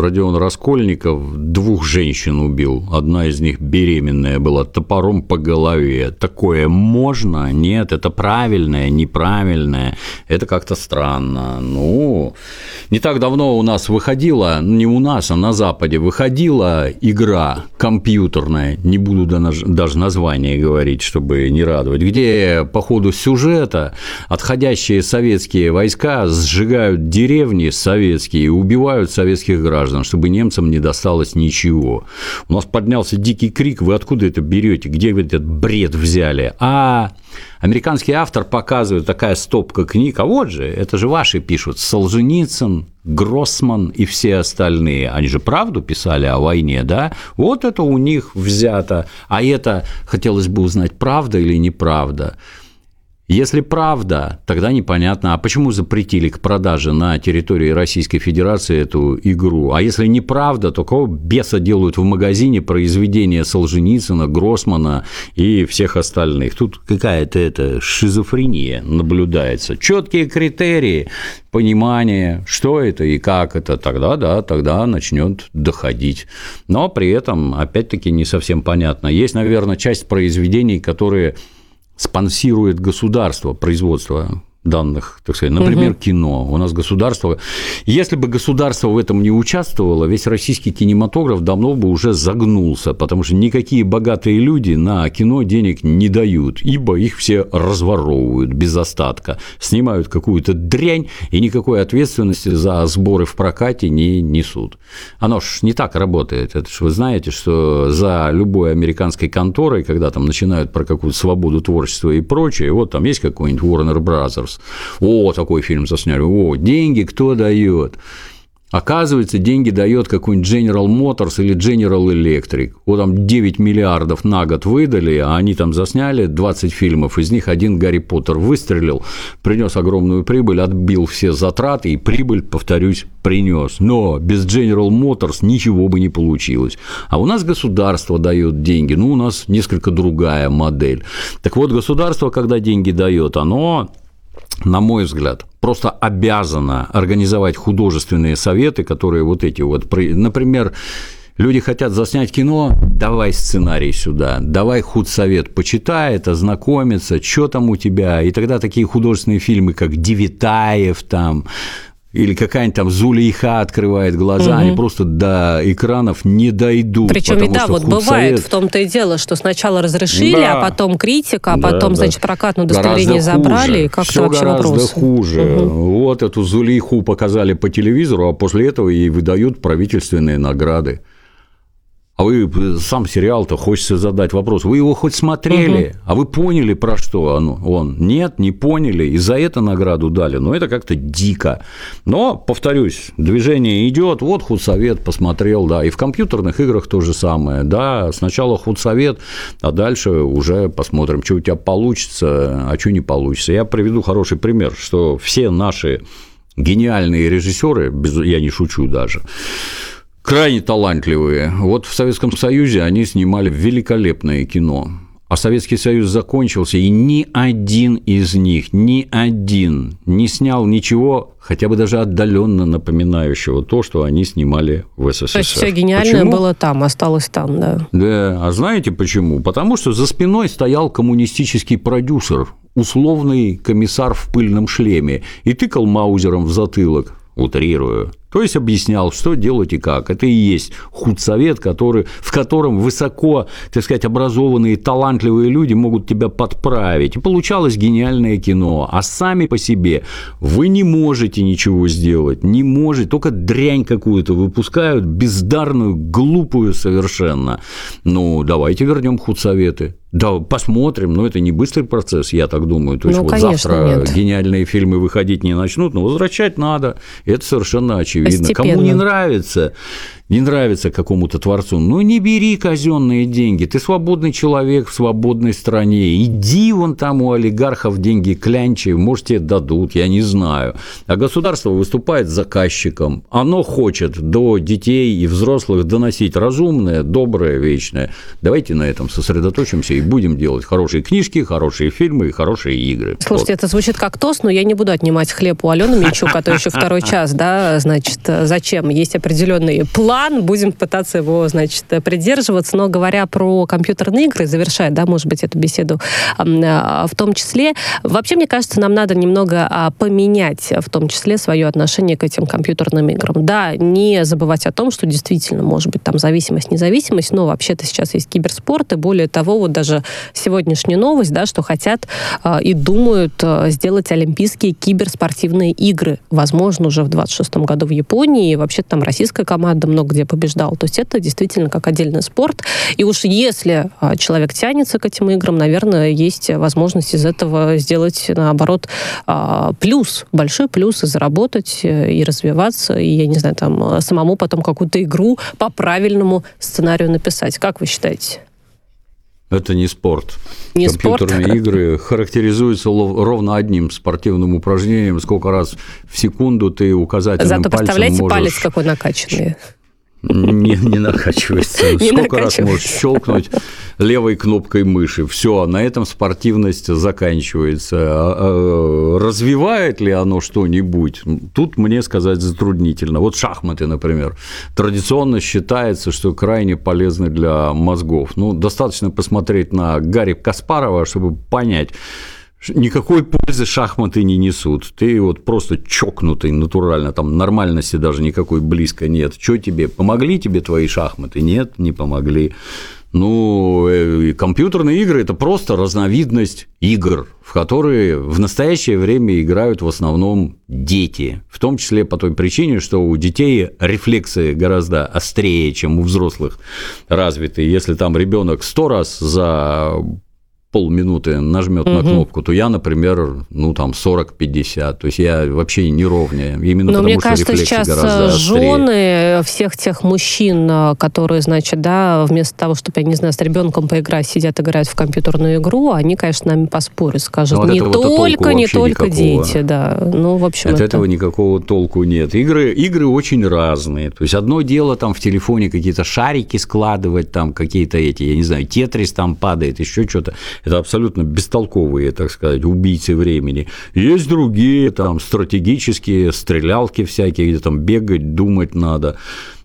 Родион Раскольников двух женщин убил. Одна из них беременная была, топором по голове. Такое можно? Нет, это правильное, неправильное. Это как-то странно. Ну, не так давно у нас выходила, не у нас, а на Западе, выходила игра компьютерная, не буду даже название говорить, чтобы не радовать, где по ходу сюжета отходящие советские войска сжигают деревни советские и убивают советских граждан, чтобы немцам не досталось ничего. У нас поднялся дикий крик: вы откуда это берете? Где вы этот бред взяли? А американский автор показывает, такая стопка книг, а вот же, это же ваши пишут, Солженицын, Гроссман и все остальные, они же правду писали о войне, да? Вот это у них взято, а это хотелось бы узнать, правда или неправда. Если правда, тогда непонятно, а почему запретили к продаже на территории Российской Федерации эту игру? А если неправда, то кого беса делают в магазине произведения Солженицына, Гроссмана и всех остальных? Тут какая-то шизофрения наблюдается. Четкие критерии, понимание, что это и как это, тогда да, тогда начнет доходить. Но при этом, опять-таки, не совсем понятно. Есть, наверное, часть произведений, которые спонсирует государство производство данных, так сказать, например, кино. У нас государство... Если бы государство в этом не участвовало, весь российский кинематограф давно бы уже загнулся, потому что никакие богатые люди на кино денег не дают, ибо их все разворовывают без остатка, снимают какую-то дрянь и никакой ответственности за сборы в прокате не несут. Оно ж не так работает. Это ж вы знаете, что за любой американской конторой, когда там начинают про какую-то свободу творчества и прочее, вот там есть какой-нибудь Warner Brothers, о, такой фильм засняли, о, деньги кто дает? Оказывается, деньги дает какой-нибудь General Motors или General Electric. Вот там 9 миллиардов на год выдали, а они там засняли 20 фильмов, из них один Гарри Поттер выстрелил, принес огромную прибыль, отбил все затраты, и прибыль, повторюсь, принес. Но без General Motors ничего бы не получилось. А у нас государство дает деньги, ну, у нас несколько другая модель. Так вот, государство, когда деньги дает, оно, на мой взгляд, просто обязана организовать художественные советы, которые вот эти вот, например, люди хотят заснять кино, давай сценарий сюда, давай худсовет почитает, ознакомится, что там у тебя, и тогда такие художественные фильмы, как «Девятаев» там, или какая-нибудь там Зулейха открывает глаза, они просто до экранов не дойдут. Причем и да, вот худсовет... бывает в том-то и дело, что сначала разрешили, а потом критика, а потом, значит, прокатное удостоверение забрали, и как-то вообще вопрос. Все гораздо хуже. Вот эту Зулейху показали по телевизору, а после этого ей выдают правительственные награды. А вы сам сериал-то, хочется задать вопрос, вы его хоть смотрели, а вы поняли, про что он? Нет, не поняли, и за это награду дали, но это как-то дико. Но, повторюсь, движение идет, вот худсовет посмотрел, да, и в компьютерных играх то же самое, да, сначала худсовет, а дальше уже посмотрим, что у тебя получится, а что не получится. Я приведу хороший пример, что все наши гениальные режиссеры, я не шучу даже, крайне талантливые. Вот в Советском Союзе они снимали великолепное кино. А Советский Союз закончился, и ни один из них, ни один не снял ничего, хотя бы даже отдаленно напоминающего то, что они снимали в СССР. То есть все гениальное было там, осталось там, да. Да, а знаете почему? Потому что за спиной стоял коммунистический продюсер, условный комиссар в пыльном шлеме, и тыкал маузером в затылок, утрирую. То есть объяснял, что делать и как. Это и есть худсовет, в котором высоко, так сказать, образованные, талантливые люди могут тебя подправить. И получалось гениальное кино. А сами по себе вы не можете ничего сделать. Не можете. Только дрянь какую-то выпускают, бездарную, глупую совершенно. Ну, давайте вернем худсоветы. Да, посмотрим, но это не быстрый процесс, я так думаю. То есть, ну, вот конечно, завтра нет. Гениальные фильмы выходить не начнут, но возвращать надо. Это совершенно очевидно. Постепенно. Кому не нравится какому-то творцу, ну, не бери казенные деньги. Ты свободный человек в свободной стране. Иди вон там у олигархов деньги клянчи, может, тебе дадут, я не знаю. А государство выступает заказчиком. Оно хочет до детей и взрослых доносить разумное, доброе, вечное. Давайте на этом сосредоточимся и будем делать хорошие книжки, хорошие фильмы и хорошие игры. Слушайте, вот. Это звучит как тост, но я не буду отнимать хлеб у Алены Мельчук, а то еще второй час, да, значит, зачем? Есть определенный план, будем пытаться его, значит, придерживаться, но говоря про компьютерные игры, завершая, да, может быть, эту беседу в том числе, вообще, мне кажется, нам надо немного поменять, в том числе, свое отношение к этим компьютерным играм. Да, не забывать о том, что действительно, может быть, там зависимость, независимость, но вообще-то сейчас есть киберспорт, и более того, вот даже сегодняшняя новость, да, что хотят и думают сделать олимпийские киберспортивные игры. Возможно, уже в 26-м году в Японии. И вообще-то там российская команда много где побеждала. То есть это действительно как отдельный спорт. И уж если человек тянется к этим играм, наверное, есть возможность из этого сделать, наоборот, плюс, большой плюс, и заработать, и развиваться, и, я не знаю, там, самому потом какую-то игру по правильному сценарию написать. Как вы считаете? Это не спорт. Не компьютерные спорт. Игры характеризуются ровно одним спортивным упражнением. Сколько раз в секунду ты указательным пальцем можешь... Зато представляете палец какой накачанный. Не накачивается. Сколько раз можешь щелкнуть левой кнопкой мыши. Все, на этом спортивность заканчивается. Развивает ли оно что-нибудь? Тут мне сказать затруднительно. Вот шахматы, например. Традиционно считается, что крайне полезны для мозгов. Ну, достаточно посмотреть на Гарри Каспарова, чтобы понять, никакой пользы шахматы не несут. Ты вот просто чокнутый натурально, там нормальности даже никакой близко нет. Что тебе? Помогли тебе твои шахматы? Нет, не помогли. Ну, компьютерные игры – это просто разновидность игр, в которые в настоящее время играют в основном дети. В том числе по той причине, что у детей рефлексы гораздо острее, чем у взрослых развиты. Если там ребенок 100 раз за полминуты нажмет на кнопку, то я, например, ну, там, 40-50. То есть я вообще не ровнее. Именно но потому, мне кажется, что сейчас жены всех тех мужчин, которые, значит, да, вместо того, чтобы, я не знаю, с ребенком поиграть, сидят, играют в компьютерную игру, они, конечно, нами поспорят, скажут, вот не только дети, да. Ну, в общем, От этого никакого толку нет. Игры очень разные. То есть одно дело, там, в телефоне какие-то шарики складывать, там, какие-то эти, я не знаю, тетрис там падает, еще что-то. Это абсолютно бестолковые, так сказать, убийцы времени. Есть другие, там, стратегические, стрелялки всякие, где там бегать, думать надо.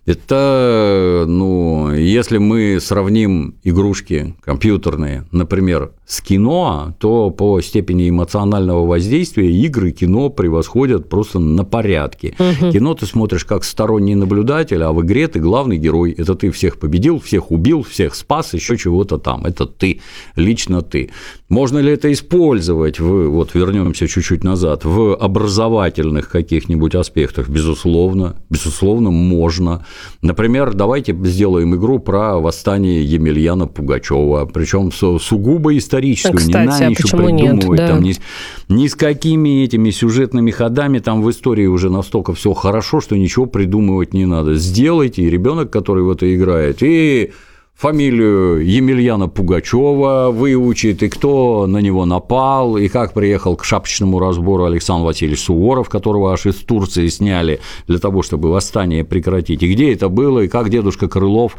Это, ну, если мы сравним игрушки компьютерные, например, с кино, то по степени эмоционального воздействия игры кино превосходят просто на порядке. Угу. Кино ты смотришь как сторонний наблюдатель, а в игре ты главный герой. Это ты всех победил, всех убил, всех спас, еще чего-то там. Это ты, лично ты. Можно ли это использовать, вот вернемся чуть-чуть назад, в образовательных каких-нибудь аспектах? Безусловно, безусловно, можно. Например, давайте сделаем игру про восстание Емельяна Пугачева, причем сугубо историческую, кстати, не надо ничего придумывать, нет, да. Там, ни с какими этими сюжетными ходами, там в истории уже настолько все хорошо, что ничего придумывать не надо. Сделайте, и ребенок, который в это играет, и фамилию Емельяна Пугачева выучит, и кто на него напал, и как приехал к шапочному разбору Александр Васильевич Суворов, которого аж из Турции сняли для того, чтобы восстание прекратить, и где это было, и как дедушка Крылов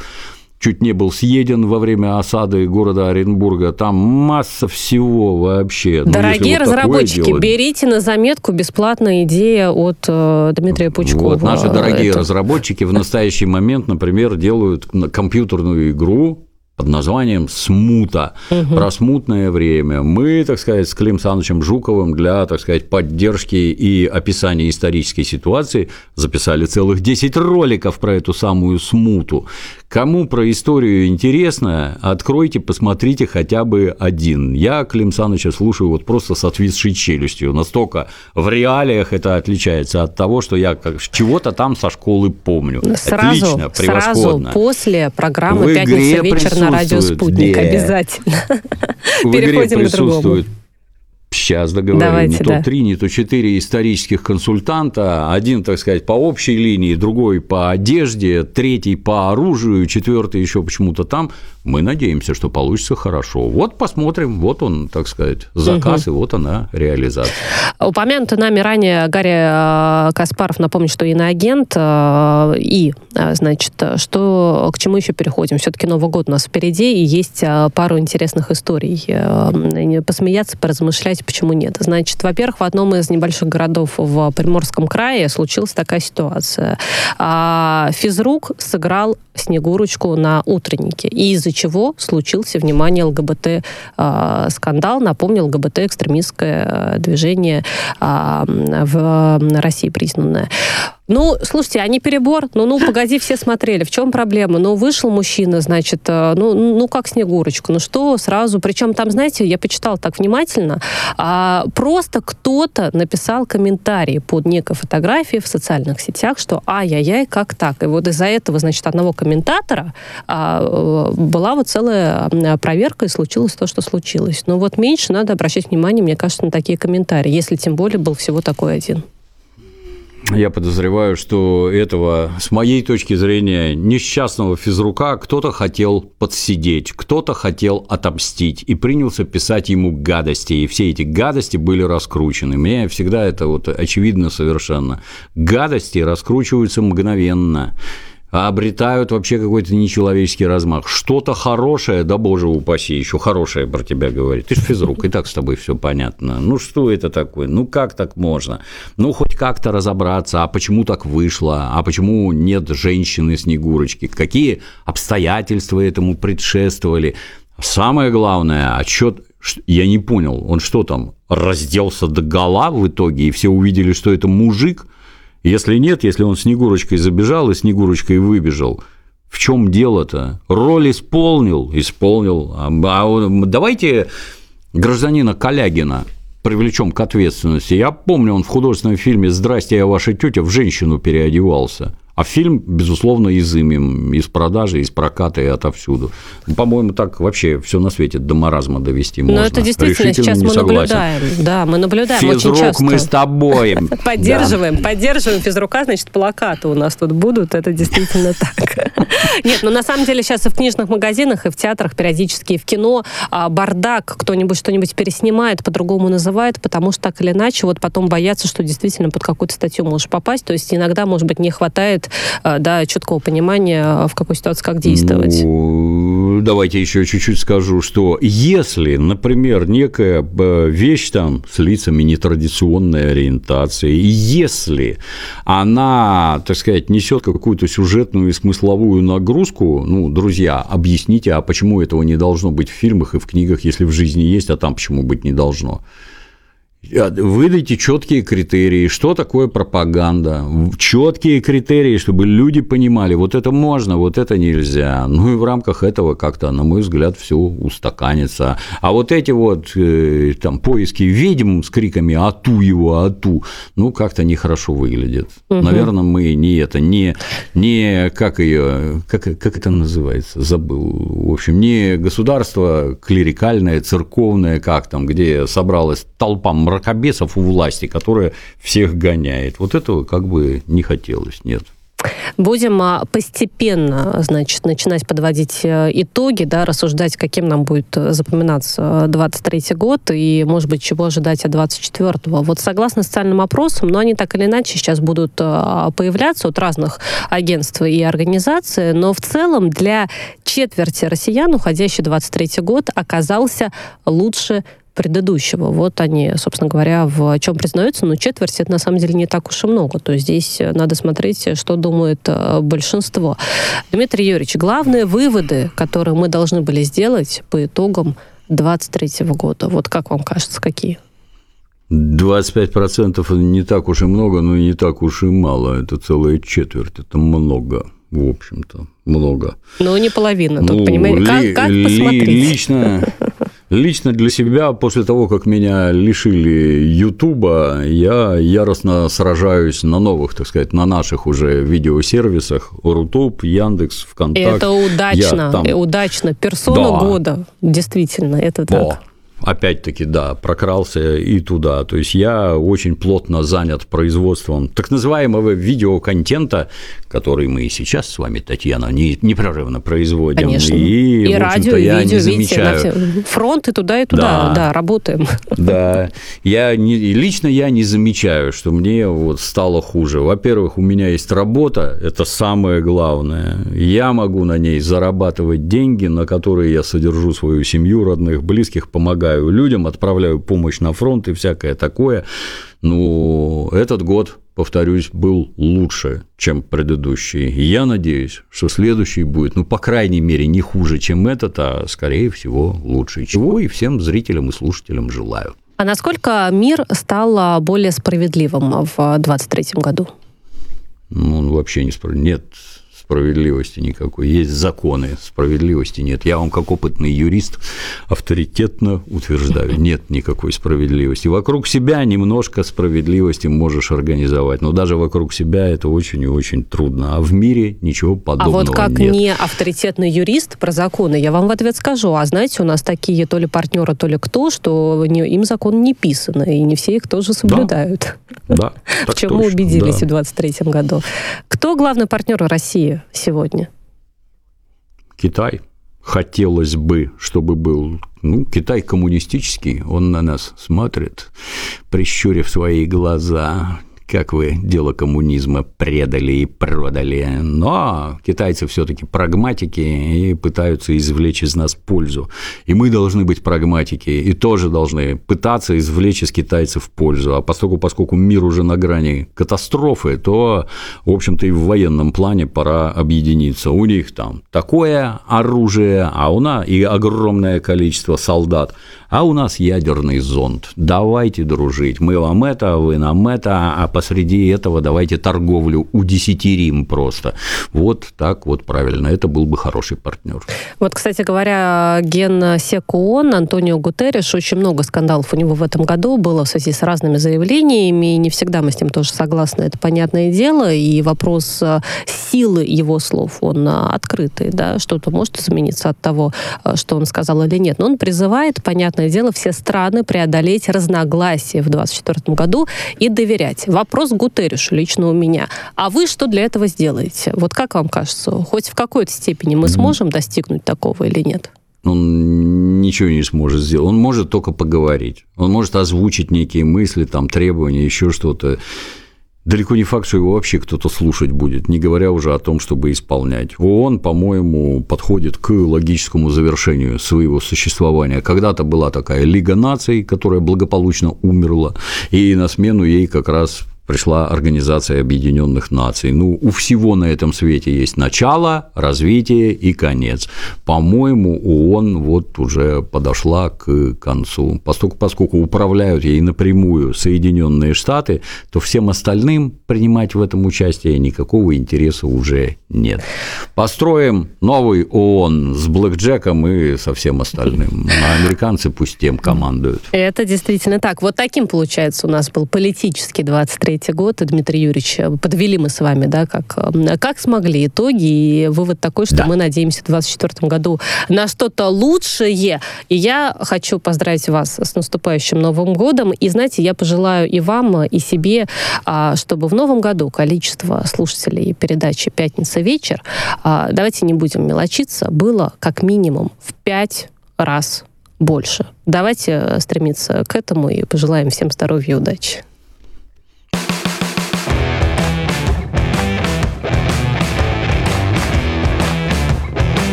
чуть не был съеден во время осады города Оренбурга. Там масса всего вообще. Дорогие разработчики, берите на заметку бесплатная идея от Дмитрия Пучкова. Вот, наши дорогие разработчики в настоящий момент, например, делают компьютерную игру, под названием «Смута», про смутное время. Мы, так сказать, с Клим Санычем Жуковым для, так сказать, поддержки и описания исторической ситуации записали целых 10 роликов про эту самую смуту. Кому про историю интересно, откройте, посмотрите хотя бы один. Я Клим Саныча слушаю вот просто с отвисшей челюстью. Настолько в реалиях это отличается от того, что я чего-то там со школы помню. Отлично, превосходно. Сразу после программы «Пятница, вечер» на Радио Спутник. Обязательно. В Переходим к другому. Сейчас договорим. Давайте, не то 3, не то 4 исторических консультанта. Один, так сказать, по общей линии, другой по одежде, третий по оружию, четвертый еще почему-то там. Мы надеемся, что получится хорошо. Вот посмотрим, вот он, так сказать, заказ, и вот она реализация. Упомянутый нами ранее Гарри Каспаров, напомню, что иноагент, и, значит, что, к чему еще переходим? Все-таки Новый год у нас впереди, и есть пару интересных историй. Посмеяться, поразмышлять, почему нет. Значит, во-первых, в одном из небольших городов в Приморском крае случилась такая ситуация. Физрук сыграл Снегурочку на утреннике, и из-за чего случился, внимание, ЛГБТ-скандал. Напомню, ЛГБТ-экстремистское движение в России признанное. Ну, слушайте, они перебор. Ну, погоди, все смотрели. В чем проблема? Ну, вышел мужчина, значит, ну, как Снегурочка. Ну, что сразу? Причем там, знаете, я почитала так внимательно, просто кто-то написал комментарии под некой фотографией в социальных сетях, что ай-яй-яй, как так? И вот из-за этого, значит, одного комментатора была вот целая проверка, и случилось то, что случилось. Но вот меньше надо обращать внимание, мне кажется, на такие комментарии, если тем более был всего такой один. Я подозреваю, что этого, с моей точки зрения, несчастного физрука кто-то хотел подсидеть, кто-то хотел отомстить и принялся писать ему гадости, и все эти гадости были раскручены. Мне всегда это вот очевидно совершенно. Гадости раскручиваются мгновенно, обретают вообще какой-то нечеловеческий размах. Что-то хорошее, да боже упаси, еще хорошее про тебя говорит. Ты ж физрук, и так с тобой все понятно. Ну, что это такое? Ну, как так можно? Ну, хоть как-то разобраться, а почему так вышло? А почему нет женщины-снегурочки? Какие обстоятельства этому предшествовали? Самое главное, отчет... Я не понял, он что там, разделся догола в итоге, и все увидели, что это мужик? Если нет, если он Снегурочкой забежал и Снегурочкой выбежал, в чем дело-то? Роль исполнил? Исполнил. Давайте гражданина Калягина привлечем к ответственности. Я помню, он в художественном фильме «Здрасте, я ваша тетя» в женщину переодевался. А фильм, безусловно, изымем из продажи, из проката и отовсюду. По-моему, так вообще все на свете до маразма довести можно. Но это действительно решительно сейчас мы наблюдаем. Да, мы наблюдаем. Физрук, очень часто. Мы с тобой. Поддерживаем физрука, значит, плакаты у нас тут будут. Это действительно так. Нет, но на самом деле сейчас и в книжных магазинах, и в театрах периодически, и в кино бардак, кто-нибудь что-нибудь переснимает, по-другому называет, потому что так или иначе вот потом боятся, что действительно под какую-то статью можешь попасть. То есть иногда, может быть, не хватает четкого понимания, в какой ситуации как действовать. Ну, давайте еще чуть-чуть скажу, что если, например, некая вещь там с лицами нетрадиционной ориентации, если она, так сказать, несет какую-то сюжетную и смысловую нагрузку, ну, друзья, объясните, а почему этого не должно быть в фильмах и в книгах, если в жизни есть, а там почему быть не должно? Выдайте четкие критерии, что такое пропаганда, четкие критерии, чтобы люди понимали, вот это можно, вот это нельзя. Ну и в рамках этого как-то, на мой взгляд, все устаканится. А вот эти вот там поиски ведьм с криками «Ату его, ату», ну как-то нехорошо выглядит. Наверное, мы не это, не как ее, как это называется, забыл. В общем, не государство клерикальное, церковное, как там, где собралась толпа мракобесов у власти, которая всех гоняет. Вот этого как бы не хотелось, нет. Будем постепенно, значит, начинать подводить итоги, да, рассуждать, каким нам будет запоминаться 23-й год и, может быть, чего ожидать от 24-го. Вот согласно социальным опросам, но они так или иначе сейчас будут появляться от разных агентств и организаций, но в целом для четверти россиян уходящий 23-й год оказался лучше предыдущего. Вот они, собственно говоря, в чем признаются, но четверть — это на самом деле не так уж и много. То есть здесь надо смотреть, что думает большинство. Дмитрий Юрьевич, главные выводы, которые мы должны были сделать по итогам 2023 года, вот как вам кажется, какие? 25% не так уж и много, но не так уж и мало. Это целая четверть, это много. В общем-то, много. Но не половина, тут, понимаете, как посмотреть? Лично для себя, после того, как меня лишили Ютуба, я яростно сражаюсь на новых, так сказать, на наших уже видеосервисах, Рутуб, Яндекс, ВКонтакте. Это удачно, удачно. Персона года, действительно, это так. Опять-таки, да, прокрался и туда. То есть я очень плотно занят производством так называемого видеоконтента, который мы и сейчас с вами, Татьяна, непрерывно производим. Конечно. И радио, и видео, видите, фронт и туда, да работаем. Да, лично я не замечаю, что мне вот стало хуже. Во-первых, у меня есть работа, это самое главное. Я могу на ней зарабатывать деньги, на которые я содержу свою семью, родных, близких, помогаю людям, отправляю помощь на фронт и всякое такое. Но этот год, повторюсь, был лучше, чем предыдущий. Я надеюсь, что следующий будет, по крайней мере, не хуже, чем этот, а, скорее всего, лучше. Чего и всем зрителям и слушателям желаю. А насколько мир стал более справедливым в 23-м году? Он вообще не справедлив. Нет. Справедливости никакой. Есть законы, справедливости нет. Я вам, как опытный юрист, авторитетно утверждаю, нет никакой справедливости. Вокруг себя немножко справедливости можешь организовать, но даже вокруг себя это очень и очень трудно. А в мире ничего подобного нет. А вот как не авторитетный юрист про законы, я вам в ответ скажу. А знаете, у нас такие то ли партнеры, то ли кто, что им закон не писан, и не все их тоже соблюдают. Да, в чем мы убедились в 2023 году. Кто главный партнер России сегодня? Китай. Хотелось бы, чтобы был. Китай коммунистический, он на нас смотрит, прищурив свои глаза, как вы дело коммунизма предали и продали. Но китайцы все-таки прагматики и пытаются извлечь из нас пользу. И мы должны быть прагматики, и тоже должны пытаться извлечь из китайцев пользу. А поскольку мир уже на грани катастрофы, то, в общем-то, и в военном плане пора объединиться. У них там такое оружие, а у нас и огромное количество солдат, а у нас ядерный зонд. Давайте дружить. Мы вам это, вы нам это, а посреди этого давайте торговлю удесятерим просто. Вот так вот правильно. Это был бы хороший партнер. Вот, кстати говоря, генсек ООН Антонио Гутерриш, очень много скандалов у него в этом году было в связи с разными заявлениями, и не всегда мы с ним тоже согласны, это понятное дело, и вопрос силы его слов, он открытый, да, что-то может измениться от того, что он сказал или нет, но он призывает, понятное дело, все страны преодолеть разногласия в 2024 году и доверять. Вопрос Гутерришу лично у меня. А вы что для этого сделаете? Вот как вам кажется, хоть в какой-то степени мы сможем достигнуть такого или нет? Он ничего не сможет сделать. Он может только поговорить. Он может озвучить некие мысли, требования, еще что-то. Далеко не факт, что его вообще кто-то слушать будет, не говоря уже о том, чтобы исполнять. ООН, по-моему, подходит к логическому завершению своего существования. Когда-то была такая Лига наций, которая благополучно умерла, и на смену ей как раз пришла Организация Объединенных Наций. У всего на этом свете есть начало, развитие и конец. По-моему, ООН уже подошла к концу. Поскольку управляют ей напрямую Соединенные Штаты, то всем остальным принимать в этом участие никакого интереса уже нет. Построим новый ООН с блэкджеком и со всем остальным. А американцы пусть тем командуют. Это действительно так. Вот таким, получается, у нас был политический 23-й год. Дмитрий Юрьевич, подвели мы с вами, да, как смогли итоги, и вывод такой, что мы надеемся в 2024 году на что-то лучшее. И я хочу поздравить вас с наступающим Новым годом. И, знаете, я пожелаю и вам, и себе, чтобы в Новом году количество слушателей передачи «Пятница. Вечер», давайте не будем мелочиться, было как минимум в 5 раз больше. Давайте стремиться к этому и пожелаем всем здоровья и удачи.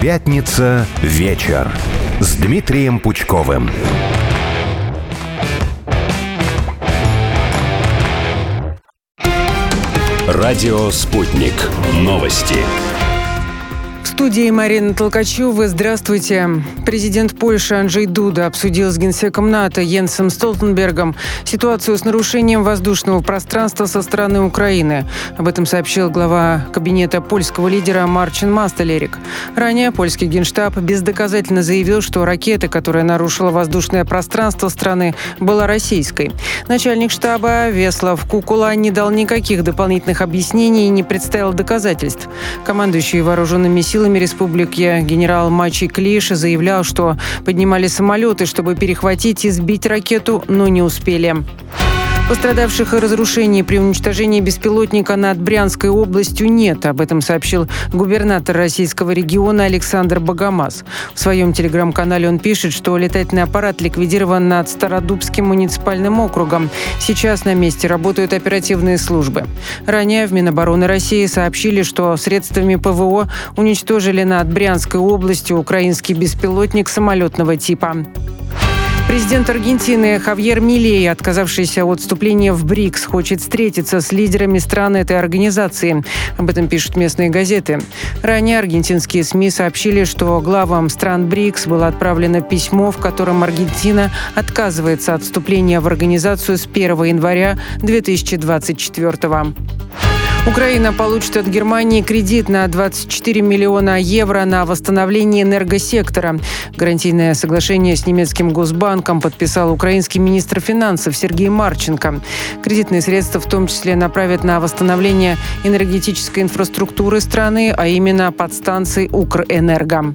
«Пятница. Вечер» с Дмитрием Пучковым. Радио «Спутник». Новости. В студии Марина Толкачева. Здравствуйте. Президент Польши Анджей Дуда обсудил с генсеком НАТО Йенсом Столтенбергом ситуацию с нарушением воздушного пространства со стороны Украины. Об этом сообщил глава кабинета польского лидера Марчин Мастелерик. Ранее польский генштаб бездоказательно заявил, что ракета, которая нарушила воздушное пространство страны, была российской. Начальник штаба Веслав Кукула не дал никаких дополнительных объяснений и не представил доказательств. Командующий вооруженными силами республики генерал Мачи Клиш заявлял, что поднимали самолеты, чтобы перехватить и сбить ракету, но не успели. Пострадавших и разрушений при уничтожении беспилотника над Брянской областью нет. Об этом сообщил губернатор российского региона Александр Богомаз. В своем телеграм-канале он пишет, что летательный аппарат ликвидирован над Стародубским муниципальным округом. Сейчас на месте работают оперативные службы. Ранее в Минобороны России сообщили, что средствами ПВО уничтожили над Брянской областью украинский беспилотник самолетного типа. Президент Аргентины Хавьер Милей, отказавшийся от вступления в БРИКС, хочет встретиться с лидерами стран этой организации. Об этом пишут местные газеты. Ранее аргентинские СМИ сообщили, что главам стран БРИКС было отправлено письмо, в котором Аргентина отказывается от вступления в организацию с 1 января 2024 года. Украина получит от Германии кредит на 24 миллиона евро на восстановление энергосектора. Гарантийное соглашение с немецким Госбанком подписал украинский министр финансов Сергей Марченко. Кредитные средства в том числе направят на восстановление энергетической инфраструктуры страны, а именно подстанций «Укрэнерго».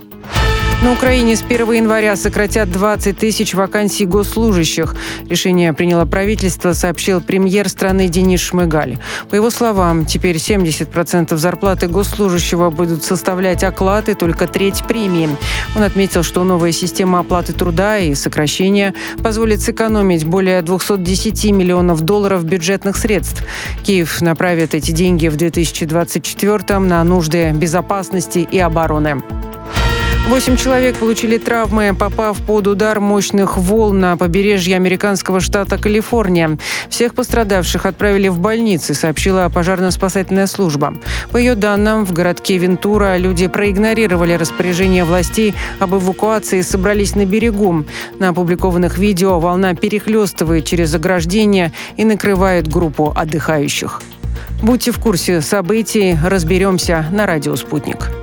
На Украине с 1 января сократят 20 тысяч вакансий госслужащих. Решение приняло правительство, сообщил премьер страны Денис Шмыгаль. По его словам, теперь 70% зарплаты госслужащего будут составлять оклад и только треть премии. Он отметил, что новая система оплаты труда и сокращения позволит сэкономить более 210 миллионов долларов бюджетных средств. Киев направит эти деньги в 2024 на нужды безопасности и обороны. 8 человек получили травмы, попав под удар мощных волн на побережье американского штата Калифорния. Всех пострадавших отправили в больницы, сообщила пожарно-спасательная служба. По ее данным, в городке Вентура люди проигнорировали распоряжение властей об эвакуации и собрались на берегу. На опубликованных видео волна перехлестывает через ограждение и накрывает группу отдыхающих. Будьте в курсе событий, разберемся на Радио «Спутник».